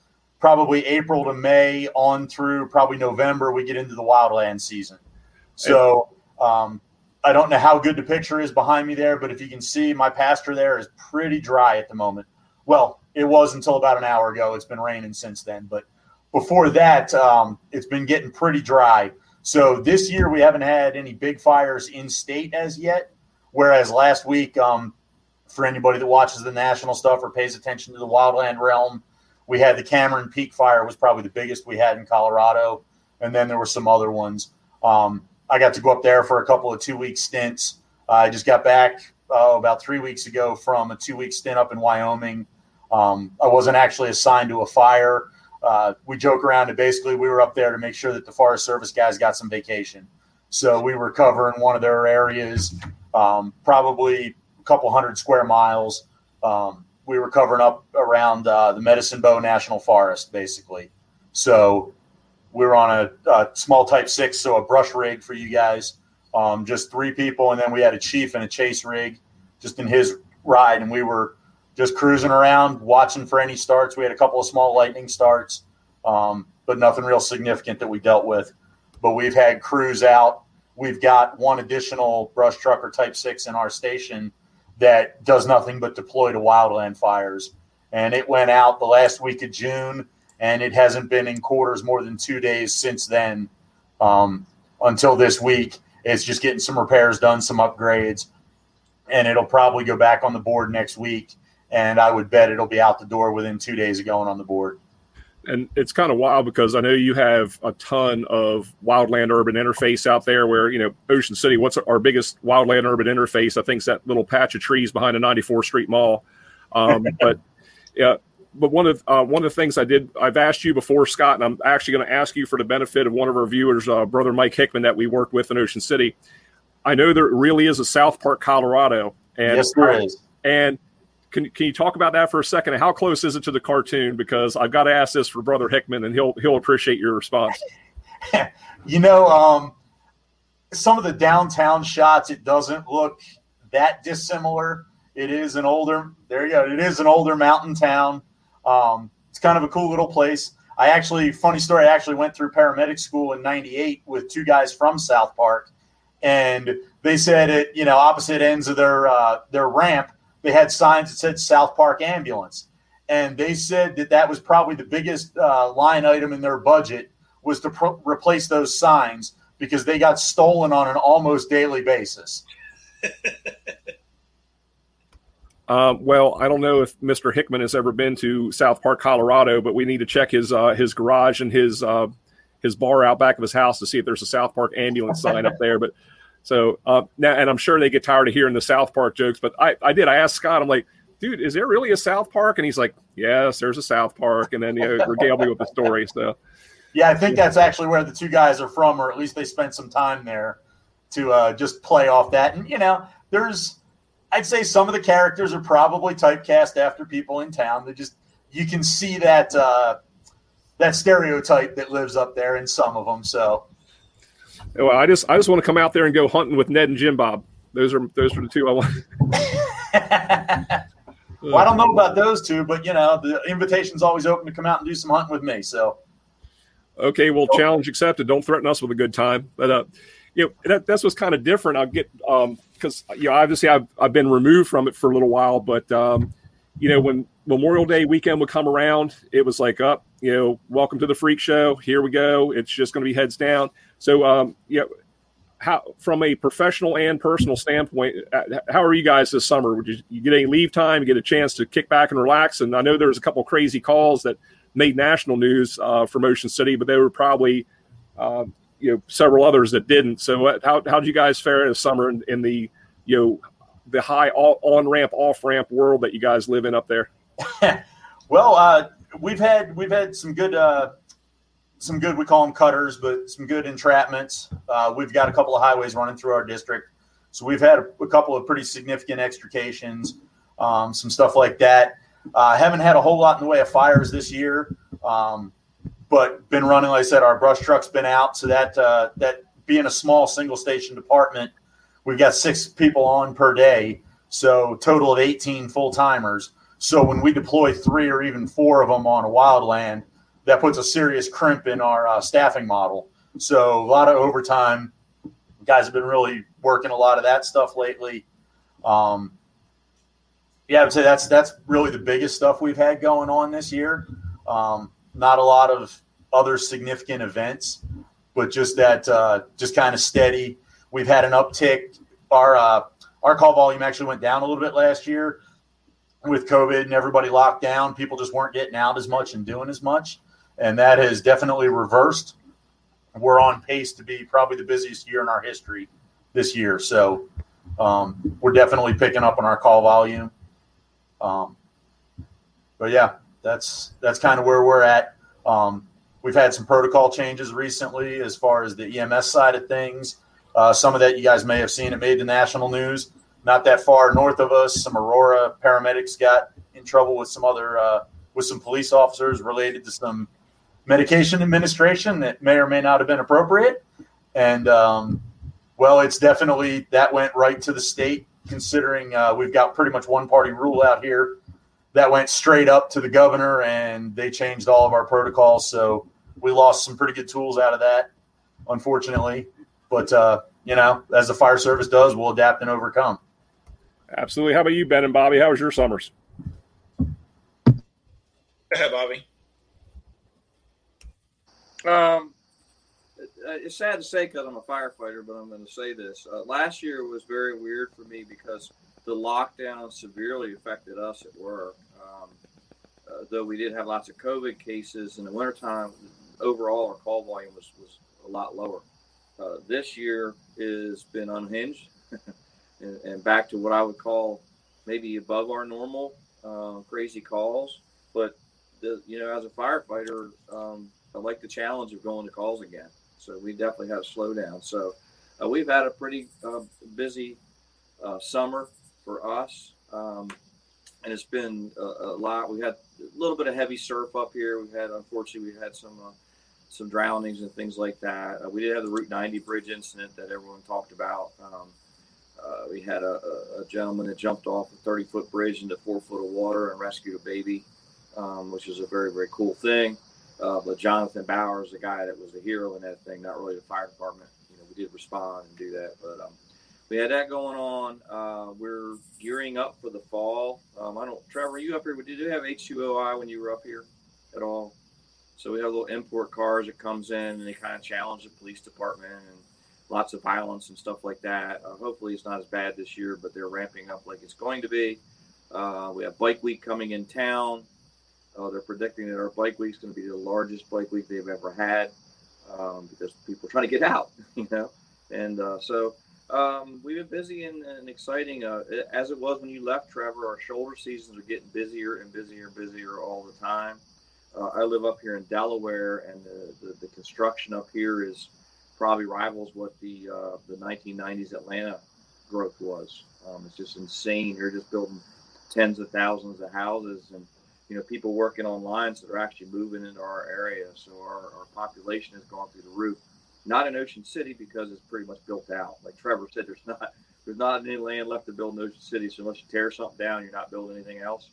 probably April to May on through probably November, we get into the wildland season. So I don't know how good the picture is behind me there, but if you can see, my pasture there is pretty dry at the moment. Well, it was until about an hour ago. It's been raining since then. But before that, it's been getting pretty dry. So this year we haven't had any big fires in state as yet, whereas last week, for anybody that watches the national stuff or pays attention to the wildland realm, we had the Cameron Peak Fire was probably the biggest we had in Colorado, and then there were some other ones. I got to go up there for a couple of 2-week stints. I just got back about 3 weeks ago from a 2-week stint up in Wyoming. I wasn't actually assigned to a fire. We joke around that basically we were up there to make sure that the Forest Service guys got some vacation. So we were covering one of their areas, probably a couple hundred square miles. We were covering up around the Medicine Bow National Forest, basically. So we were on a small Type 6, so a brush rig for you guys, just three people. And then we had a chief and a chase rig just in his ride, and we were just cruising around, watching for any starts. We had a couple of small lightning starts, but nothing real significant that we dealt with. But we've had crews out. We've got one additional brush trucker Type 6 in our station that does nothing but deploy to wildland fires. And it went out the last week of June, and it hasn't been in quarters more than 2 days since then until this week. It's just getting some repairs done, some upgrades, and it'll probably go back on the board next week. And I would bet it'll be out the door within 2 days of going on the board. And it's kind of wild because I know you have a ton of wildland urban interface out there where, you know, Ocean City, what's our biggest wildland urban interface? I think it's that little patch of trees behind the 94th Street Mall. But yeah, but one of the things I've asked you before, Scott, and I'm actually going to ask you for the benefit of one of our viewers, brother Mike Hickman, that we worked with in Ocean City. I know there really is a South Park, Colorado. And yes, there is. And Can you talk about that for a second? And how close is it to the cartoon? Because I've got to ask this for Brother Hickman, and he'll appreciate your response. You know, some of the downtown shots, it doesn't look that dissimilar. It is an older – there you go. It is an older mountain town. It's kind of a cool little place. I actually – funny story, I actually went through paramedic school in 98 with two guys from South Park, and they said at, you know, opposite ends of their ramp, they had signs that said South Park Ambulance, and they said that that was probably the biggest line item in their budget was to replace those signs because they got stolen on an almost daily basis. Well, I don't know if Mr. Hickman has ever been to South Park, Colorado, but we need to check his garage and his bar out back of his house to see if there's a South Park Ambulance sign up there. But so now, and I'm sure they get tired of hearing the South Park jokes, but I asked Scott, I'm like, dude, is there really a South Park? And he's like, yes, there's a South Park. And then, you know, regale me with the story. So, yeah, I think that's actually where the two guys are from, or at least they spent some time there to just play off that. And, you know, I'd say some of the characters are probably typecast after people in town. You can see that, that stereotype that lives up there in some of them. So, well, I just want to come out there and go hunting with Ned and Jim Bob. Those are the two I want. Well, I don't know about those two, but you know, the invitation's always open to come out and do some hunting with me. So, okay, well, challenge accepted. Don't threaten us with a good time. But you know, that's what's kind of different. I'll get because you know, obviously I've been removed from it for a little while, but you know, when Memorial Day weekend would come around, it was like up. You know, welcome to the freak show. Here we go. It's just going to be heads down. So, you know, how from a professional and personal standpoint, how are you guys this summer? Did you get any leave time? Get a chance to kick back and relax? And I know there was a couple of crazy calls that made national news from Ocean City, but there were probably you know, several others that didn't. So, how did you guys fare this summer in the you know the high on ramp off ramp world that you guys live in up there? Well, we've had some good. Some good, we call them cutters, but some good entrapments. We've got a couple of highways running through our district. So we've had a couple of pretty significant extrications, some stuff like that. Haven't had a whole lot in the way of fires this year, but been running, like I said, our brush truck's been out. So that being a small single station department, we've got 6 people on per day. So total of 18 full timers. So when we deploy 3 or even 4 of them on a wildland, that puts a serious crimp in our staffing model. So a lot of overtime. Guys have been really working a lot of that stuff lately. Yeah, I would say that's really the biggest stuff we've had going on this year. Not a lot of other significant events, but just that, just kind of steady. We've had an uptick. Our call volume actually went down a little bit last year with COVID and everybody locked down. People just weren't getting out as much and doing as much, and that has definitely reversed. We're on pace to be probably the busiest year in our history this year. So we're definitely picking up on our call volume. But yeah, that's kind of where we're at. We've had some protocol changes recently as far as the EMS side of things. Some of that you guys may have seen. It made the national news. Not that far north of us, some Aurora paramedics got in trouble with some other with some police officers related to some medication administration that may or may not have been appropriate. And, well, it's definitely, that went right to the state, considering we've got pretty much one party rule out here. That went straight up to the governor and they changed all of our protocols. So we lost some pretty good tools out of that, unfortunately. But, you know, as the fire service does, we'll adapt and overcome. Absolutely. How about you, Ben and Bobby? How was your summers? Hey, Bobby. It's sad to say because I'm a firefighter, but I'm going to say this. Last year was very weird for me because the lockdown severely affected us at work. Though we did have lots of COVID cases in the wintertime, overall our call volume was a lot lower. This year has been unhinged and back to what I would call maybe above our normal crazy calls. But, you know, as a firefighter, I like the challenge of going to calls again. So we definitely had a slowdown. So we've had a pretty busy summer for us. And it's been a lot. We had a little bit of heavy surf up here. We had, unfortunately, we had some drownings and things like that. We did have the Route 90 bridge incident that everyone talked about. We had a gentleman that jumped off a 30-foot bridge into 4 foot of water and rescued a baby, which is a very, very cool thing. But Jonathan Bowers, the guy that was the hero in that thing, not really the fire department. You know, we did respond and do that, but we had that going on. We're gearing up for the fall. Trevor, were you up here? Did you have H2OI when you were up here at all? So we have little import cars that comes in and they kind of challenge the police department and lots of violence and stuff like that. Hopefully it's not as bad this year, but they're ramping up like it's going to be. We have Bike Week coming in town. They're predicting that our bike week is going to be the largest bike week they've ever had because people are trying to get out, you know. And so we've been busy and exciting. As it was when you left, Trevor, our shoulder seasons are getting busier and busier and busier all the time. I live up here in Delaware, and the construction up here is probably rivals what the 1990s Atlanta growth was. It's just insane. You're just building tens of thousands of houses and, you know, people working on lines that are actually moving into our area. So our population has gone through the roof. Not in Ocean City because it's pretty much built out. Like Trevor said, there's not any land left to build in Ocean City. So unless you tear something down, you're not building anything else.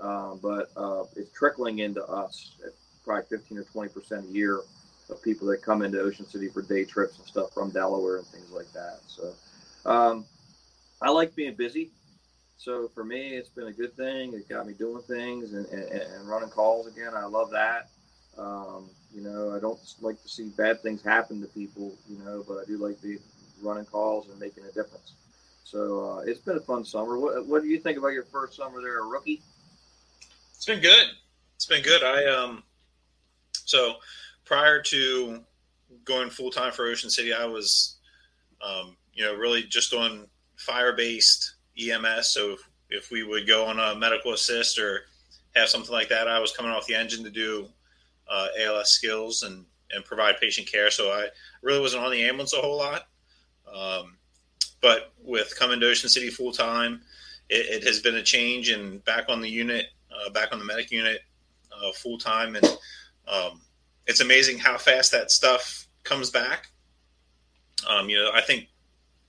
But it's trickling into us at probably 15 or 20% a year of people that come into Ocean City for day trips and stuff from Delaware and things like that. So I like being busy. So for me, it's been a good thing. It got me doing things and running calls again. I love that. You know, I don't like to see bad things happen to people, you know, but I do like the running calls and making a difference. So it's been a fun summer. What do you think about your first summer there, a rookie? It's been good. It's been good. So prior to going full time for Ocean City, I was, you know, really just on fire-based EMS. So if we would go on a medical assist or have something like that, I was coming off the engine to do ALS skills and provide patient care. So I really wasn't on the ambulance a whole lot. But with coming to Ocean City full time, it has been a change, and back on the unit, back on the medic unit full time. And it's amazing how fast that stuff comes back. You know, I think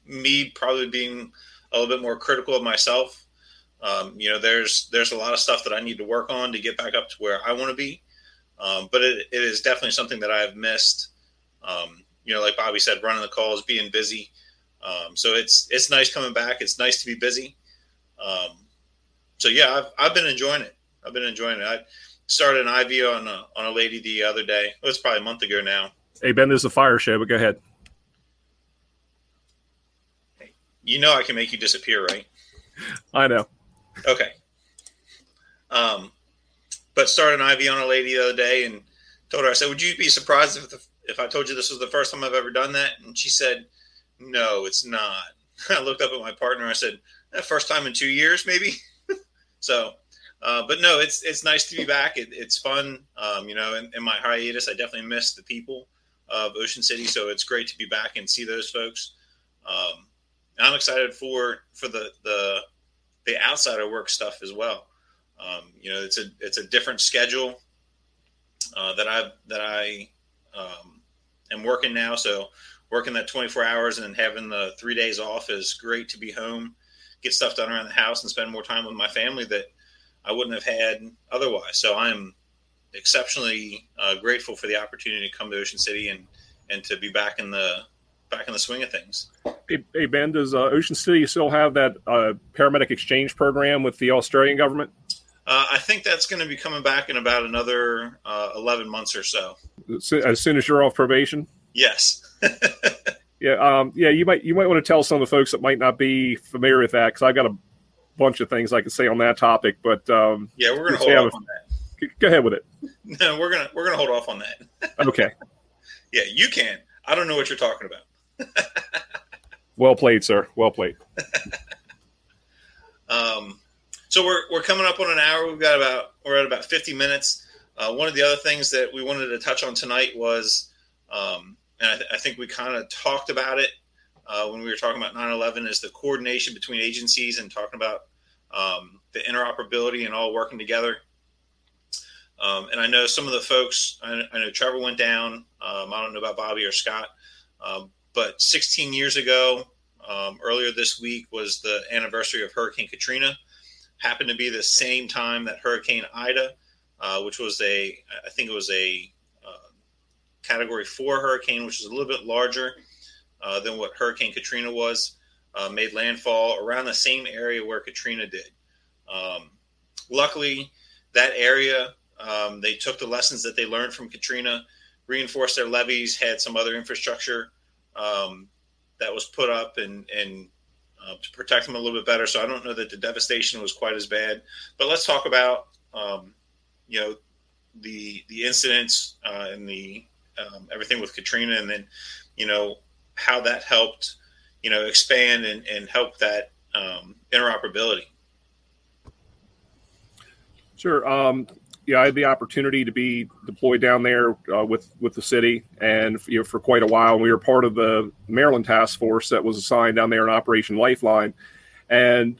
me probably being a little bit more critical of myself. You know, there's a lot of stuff that I need to work on to get back up to where I want to be. But it is definitely something that I've missed. Like Bobby said, running the calls, being busy. So it's nice coming back. It's nice to be busy. So yeah, I've been enjoying it. I started an IV on a lady the other day. It was probably a month ago now. Hey Ben, there's a fire show, but go ahead. Hey, you know I can make you disappear, right? I know. Okay. But started an IV on a lady the other day and told her, I said, would you be surprised if I told you this was the first time I've ever done that? And she said, no, it's not. I looked up at my partner. I said, that first time in 2 years, maybe. So, but no, it's nice to be back. It's fun. In my hiatus, I definitely missed the people of Ocean City. So it's great to be back and see those folks. I'm excited for the outside of work stuff as well. It's a different schedule that I am working now. So working that 24 hours and having the 3 days off is great to be home, get stuff done around the house and spend more time with my family that I wouldn't have had otherwise. So I am exceptionally grateful for the opportunity to come to Ocean City and to be back in the swing of things. Hey Ben, does Ocean City still have that paramedic exchange program with the Australian government? I think that's going to be coming back in about another 11 months or so. As soon as you're off probation? Yes. Yeah. You might want to tell some of the folks that might not be familiar with that, because I've got a bunch of things I could say on that topic. But yeah, we're going to hold off on that. Go ahead with it. No, we're going to hold off on that. Okay. Yeah, you can. I don't know what you're talking about. Well played, sir. Well played. So we're coming up on an hour. We're at about 50 minutes. One of the other things that we wanted to touch on tonight was, and I think we kind of talked about it when we were talking about 9/11, is the coordination between agencies and talking about the interoperability and all working together. And I know some of the folks, I know Trevor went down. I don't know about Bobby or Scott, but 16 years ago, earlier this week was the anniversary of Hurricane Katrina. Happened to be the same time that Hurricane Ida, which was I think it was a Category 4 hurricane, which is a little bit larger than what Hurricane Katrina was, made landfall around the same area where Katrina did. Luckily, that area, they took the lessons that they learned from Katrina, reinforced their levees, had some other infrastructure that was put up and to protect them a little bit better. So I don't know that the devastation was quite as bad, but let's talk about, the incidents and the everything with Katrina, and then, how that helped, expand and help that interoperability. Sure. I had the opportunity to be deployed down there with the city and for quite a while. And we were part of the Maryland task force that was assigned down there in Operation Lifeline, and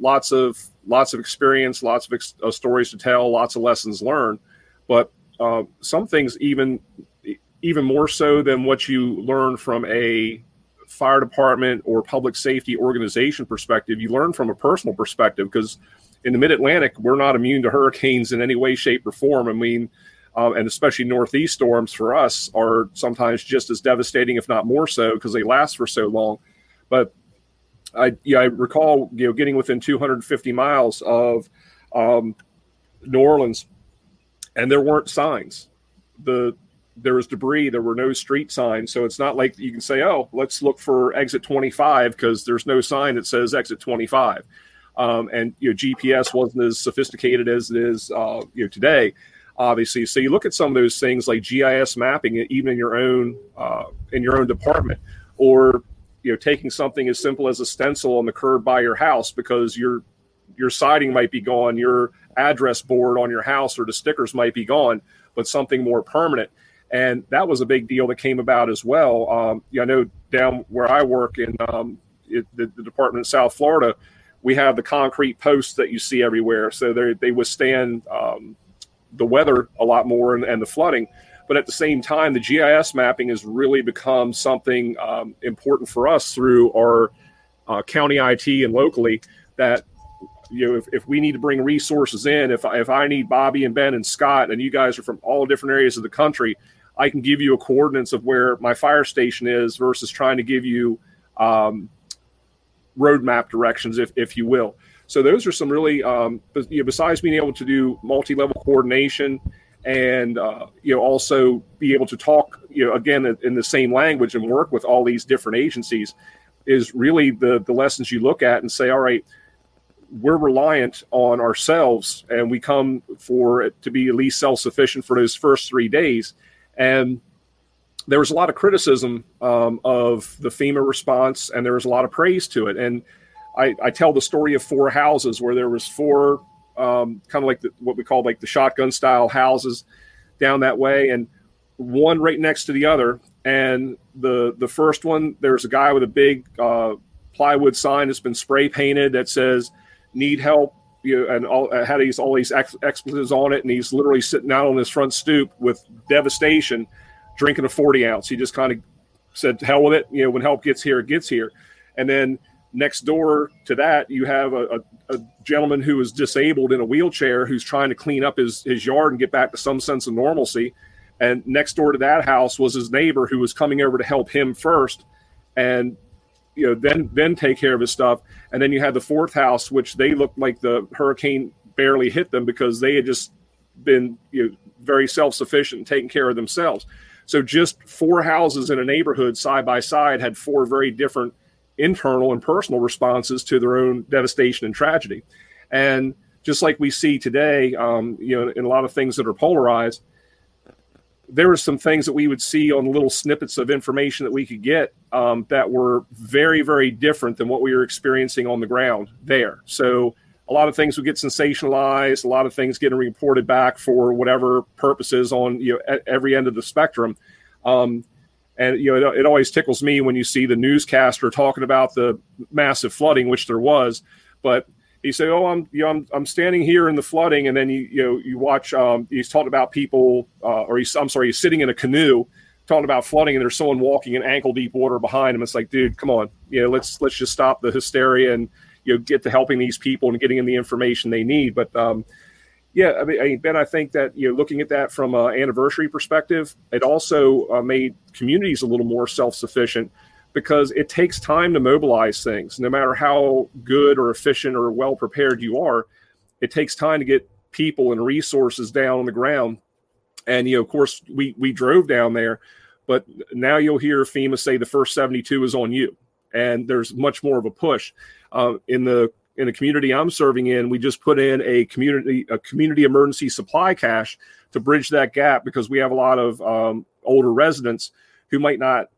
lots of experience, lots of stories to tell, lots of lessons learned. But some things even more so than what you learn from a fire department or public safety organization perspective, you learn from a personal perspective, because in the mid-Atlantic, we're not immune to hurricanes in any way, shape, or form. I mean, and especially northeast storms for us are sometimes just as devastating, if not more so, because they last for so long. But I recall, getting within 250 miles of New Orleans, and there weren't signs. There was debris. There were no street signs. So it's not like you can say, oh, let's look for exit 25, because there's no sign that says exit 25. And GPS wasn't as sophisticated as it is, today, obviously. So you look at some of those things like GIS mapping, even in your own department, or, taking something as simple as a stencil on the curb by your house, because your siding might be gone, your address board on your house or the stickers might be gone, but something more permanent. And that was a big deal that came about as well. I know down where I work in the Department of South Florida, we have the concrete posts that you see everywhere. So they withstand the weather a lot more and the flooding. But at the same time, the GIS mapping has really become something important for us through our county IT and locally, that you know, if we need to bring resources in, if I need Bobby and Ben and Scott, and you guys are from all different areas of the country, I can give you a coordinates of where my fire station is versus trying to give you roadmap directions, if you will. So those are some really, besides being able to do multi-level coordination and, also be able to talk, again, in the same language and work with all these different agencies, is really the lessons you look at and say, all right, we're reliant on ourselves, and we come for it to be at least self-sufficient for those first 3 days. And there was a lot of criticism of the FEMA response, and there was a lot of praise to it. And I tell the story of four houses where there was four kind of like what we call like the shotgun style houses down that way, and one right next to the other. And the first one, there's a guy with a big plywood sign that's been spray painted that says "Need help," and had all these expletives on it, and he's literally sitting out on his front stoop with devastation, drinking a 40 ounce. He just kind of said, "Hell with it," when help gets here, it gets here. And then next door to that, you have a gentleman who is disabled in a wheelchair who's trying to clean up his yard and get back to some sense of normalcy. And next door to that house was his neighbor who was coming over to help him first, and then take care of his stuff. And then you had the fourth house, which they looked like the hurricane barely hit them because they had just been very self-sufficient and taking care of themselves. So just four houses in a neighborhood side by side had four very different internal and personal responses to their own devastation and tragedy. And just like we see today, in a lot of things that are polarized, there were some things that we would see on little snippets of information that we could get that were very, very different than what we were experiencing on the ground there. So a lot of things would get sensationalized, a lot of things getting reported back for whatever purposes on every end of the spectrum. And it always tickles me when you see the newscaster talking about the massive flooding, which there was, but he said, "Oh, I'm standing here in the flooding," and then you watch. He's talking about people, he's sitting in a canoe talking about flooding, and there's someone walking in ankle deep water behind him. It's like, dude, come on, let's just stop the hysteria and get to helping these people and getting them the information they need. But Ben, I think that looking at that from an anniversary perspective, it also made communities a little more self-sufficient, because it takes time to mobilize things. No matter how good or efficient or well-prepared you are, it takes time to get people and resources down on the ground. And, of course, we drove down there, but now you'll hear FEMA say the first 72 is on you. And there's much more of a push. In the community I'm serving in, we just put in a community emergency supply cache to bridge that gap, because we have a lot of older residents who might not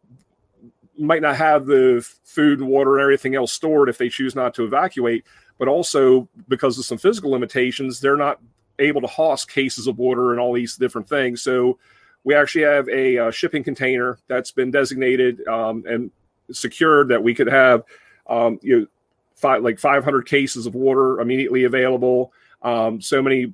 have the food and water and everything else stored if they choose not to evacuate, but also because of some physical limitations, they're not able to host cases of water and all these different things. So we actually have a shipping container that's been designated and secured that we could have 500 cases of water immediately available, so many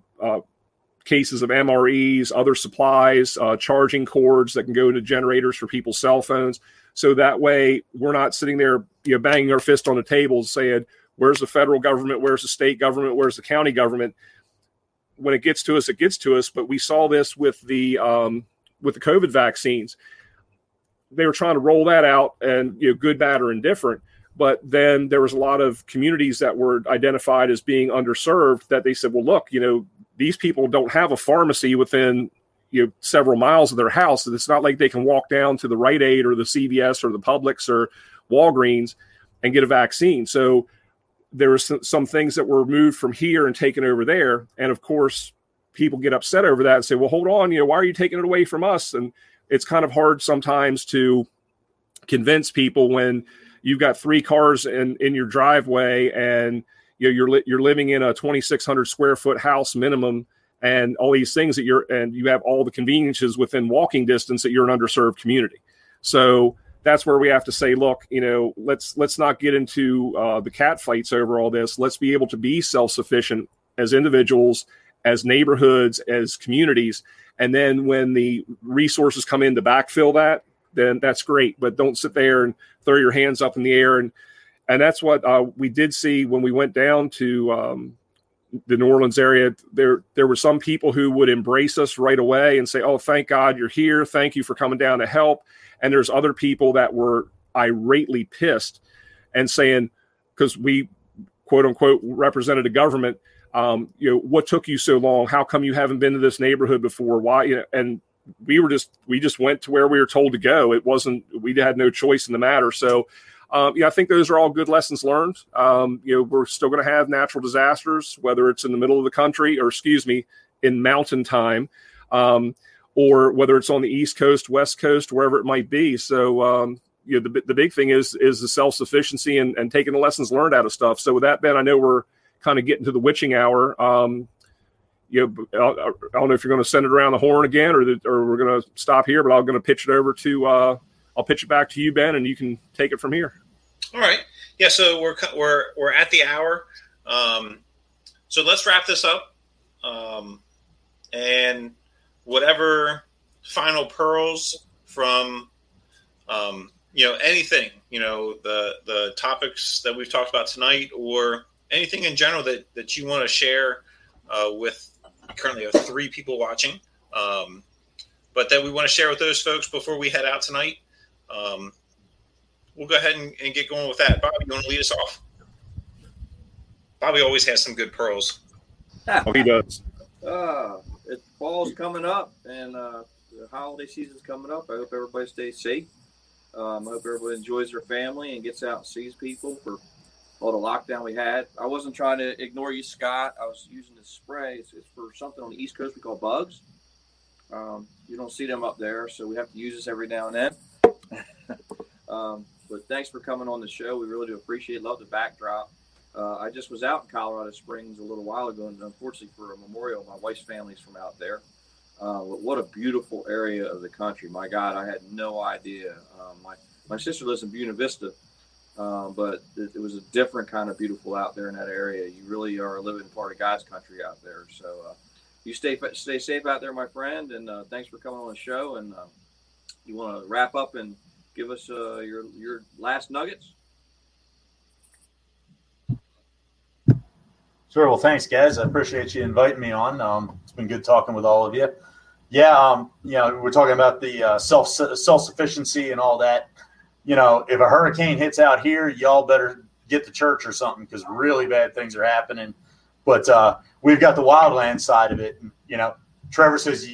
cases of MREs, other supplies, charging cords that can go to generators for people's cell phones. So that way we're not sitting there, banging our fist on the table saying, where's the federal government? Where's the state government? Where's the county government? When it gets to us. But we saw this with the COVID vaccines. They were trying to roll that out and, good, bad, or indifferent. But then there was a lot of communities that were identified as being underserved that they said, well, look, these people don't have a pharmacy within several miles of their house. And it's not like they can walk down to the Rite Aid or the CVS or the Publix or Walgreens and get a vaccine. So there were some things that were moved from here and taken over there. And of course, people get upset over that and say, well, hold on, why are you taking it away from us? And it's kind of hard sometimes to convince people when you've got three cars in your driveway and you're living in a 2,600 square foot house minimum, and all these things that you have all the conveniences within walking distance, that you're an underserved community. So that's where we have to say, look, let's not get into the cat fights over all this. Let's be able to be self-sufficient as individuals, as neighborhoods, as communities. And then when the resources come in to backfill that, then that's great. But don't sit there and throw your hands up in the air and And that's what we did see when we went down to the New Orleans area. There were some people who would embrace us right away and say, "Oh, thank God you're here. Thank you for coming down to help." And there's other people that were irately pissed and saying, because we, quote unquote, represented a government, what took you so long? How come you haven't been to this neighborhood before? Why? And we just went to where we were told to go. We had no choice in the matter. So, I think those are all good lessons learned. We're still going to have natural disasters, whether it's in the middle of the country in mountain time, or whether it's on the East Coast, West Coast, wherever it might be. So, the big thing is the self-sufficiency and taking the lessons learned out of stuff. So with that, Ben, I know we're kind of getting to the witching hour. I don't know if you're going to send it around the horn again or we're going to stop here, but I'm going to pitch it over to I'll pitch it back to you, Ben, and you can take it from here. All right. Yeah. So we're at the hour. So let's wrap this up. And whatever final pearls from, anything, the topics that we've talked about tonight or anything in general that you want to share with currently 3 people watching, but that we want to share with those folks before we head out tonight. We'll go ahead and get going with that. Bobby, you want to lead us off? Bobby always has some good pearls. Oh, he does. Fall's coming up, and the holiday season's coming up. I hope everybody stays safe. I hope everybody enjoys their family and gets out and sees people for all the lockdown we had. I wasn't trying to ignore you, Scott. I was using this spray. It's for something on the East Coast we call bugs. You don't see them up there, so we have to use this every now and then. But thanks for coming on the show. We really do appreciate it. Love the backdrop. I just was out in Colorado Springs a little while ago, and unfortunately for a memorial, my wife's family's from out there. But what a beautiful area of the country. My God, I had no idea. My sister lives in Buena Vista, but it was a different kind of beautiful out there in that area. You really are living part of God's country out there. So you stay safe out there, my friend, and thanks for coming on the show. And you want to wrap up and give us your last nuggets? Sure. Well, thanks, guys. I appreciate you inviting me on. It's been good talking with all of you. Yeah, we're talking about the self-sufficiency and all that. If a hurricane hits out here, y'all better get to church or something because really bad things are happening. But we've got the wildland side of it. And, Trevor says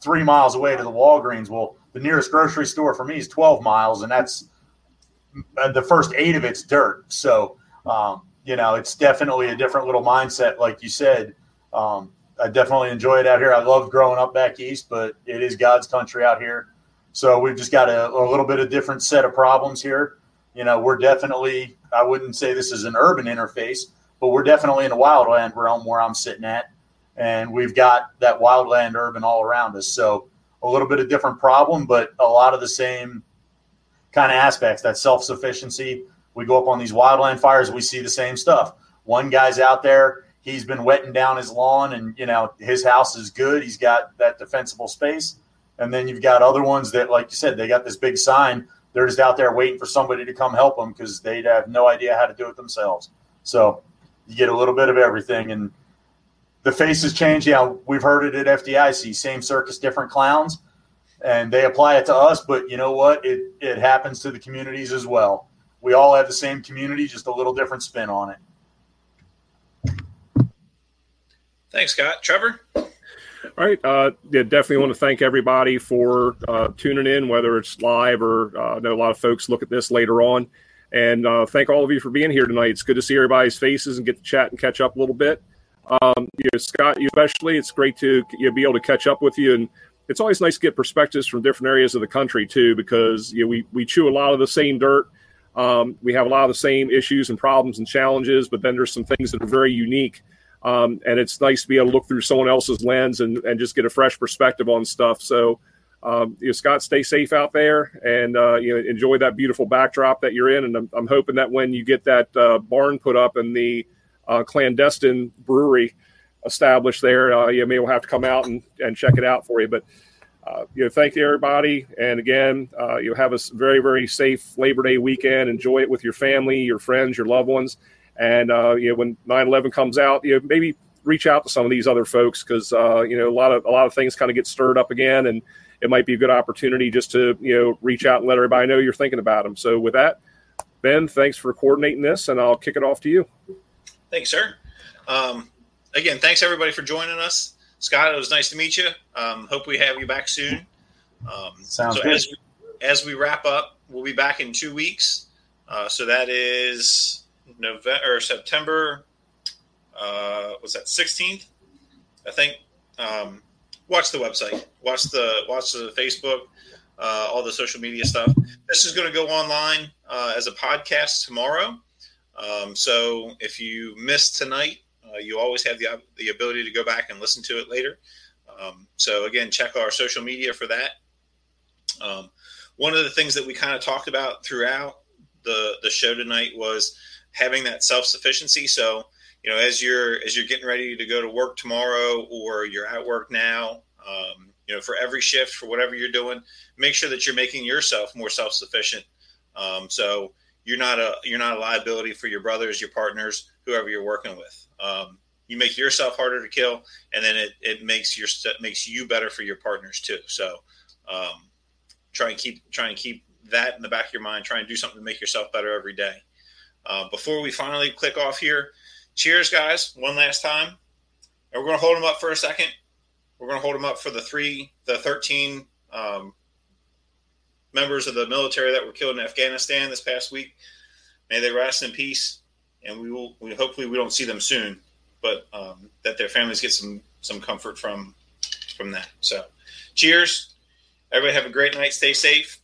3 miles away to the Walgreens. Well, the nearest grocery store for me is 12 miles, and that's the first 8 of it's dirt. So, it's definitely a different little mindset, like you said. I definitely enjoy it out here. I love growing up back east, but it is God's country out here. So we've just got a little bit of different set of problems here. We're definitely – I wouldn't say this is an urban interface, but we're definitely in a wildland realm where I'm sitting at, and we've got that wildland urban all around us. So a little bit of different problem, but a lot of the same kind of aspects, that self-sufficiency. We go up on these wildland fires, we see the same stuff. One guy's out there, he's been wetting down his lawn and, his house is good. He's got that defensible space. And then you've got other ones that, like you said, they got this big sign. They're just out there waiting for somebody to come help them because they'd have no idea how to do it themselves. So you get a little bit of everything. And the face has changed. We've heard it at FDIC, same circus, different clowns. And they apply it to us, but you know what? It happens to the communities as well. We all have the same community, just a little different spin on it. Thanks, Scott. Trevor? All right. Definitely want to thank everybody for tuning in, whether it's live or I know a lot of folks look at this later on. And thank all of you for being here tonight. It's good to see everybody's faces and get to chat and catch up a little bit. Scott, you especially, it's great to be able to catch up with you. And it's always nice to get perspectives from different areas of the country, too, because we chew a lot of the same dirt. We have a lot of the same issues and problems and challenges, but then there's some things that are very unique. And it's nice to be able to look through someone else's lens and just get a fresh perspective on stuff. So, Scott, stay safe out there and, enjoy that beautiful backdrop that you're in. And I'm hoping that when you get that barn put up and the clandestine brewery established there, you may have to come out and check it out for you. But Thank everybody. And again, you have a very, very safe Labor Day weekend. Enjoy it with your family, your friends, your loved ones. And, when 9/11 comes out, maybe reach out to some of these other folks because, a lot of things kind of get stirred up again. And it might be a good opportunity just to, reach out and let everybody know you're thinking about them. So with that, Ben, thanks for coordinating this, and I'll kick it off to you. Thanks, sir. Again, thanks everybody for joining us. Scott, it was nice to meet you. Hope we have you back soon. Sounds good. As we wrap up, we'll be back in 2 weeks. So that is November or September. Was that 16th? I think. Watch the website. Watch the Facebook. All the social media stuff. This is going to go online as a podcast tomorrow. So if you missed tonight, you always have the ability to go back and listen to it later. So again, check our social media for that. One of the things that we kind of talked about throughout the show tonight was having that self-sufficiency. So, as you're getting ready to go to work tomorrow or you're at work now, for every shift, for whatever you're doing, make sure that you're making yourself more self-sufficient. So you're not a liability for your brothers, your partners, whoever you're working with. You make yourself harder to kill, and then it makes you better for your partners too. So try and keep that in the back of your mind. Try and do something to make yourself better every day. Before we finally click off here, cheers, guys, one last time. And we're going to hold them up for a second. We're going to hold them up for the 13 members of the military that were killed in Afghanistan this past week. May they rest in peace. And we hopefully we don't see them soon, but that their families get some comfort from that. So cheers. Everybody have a great night. Stay safe.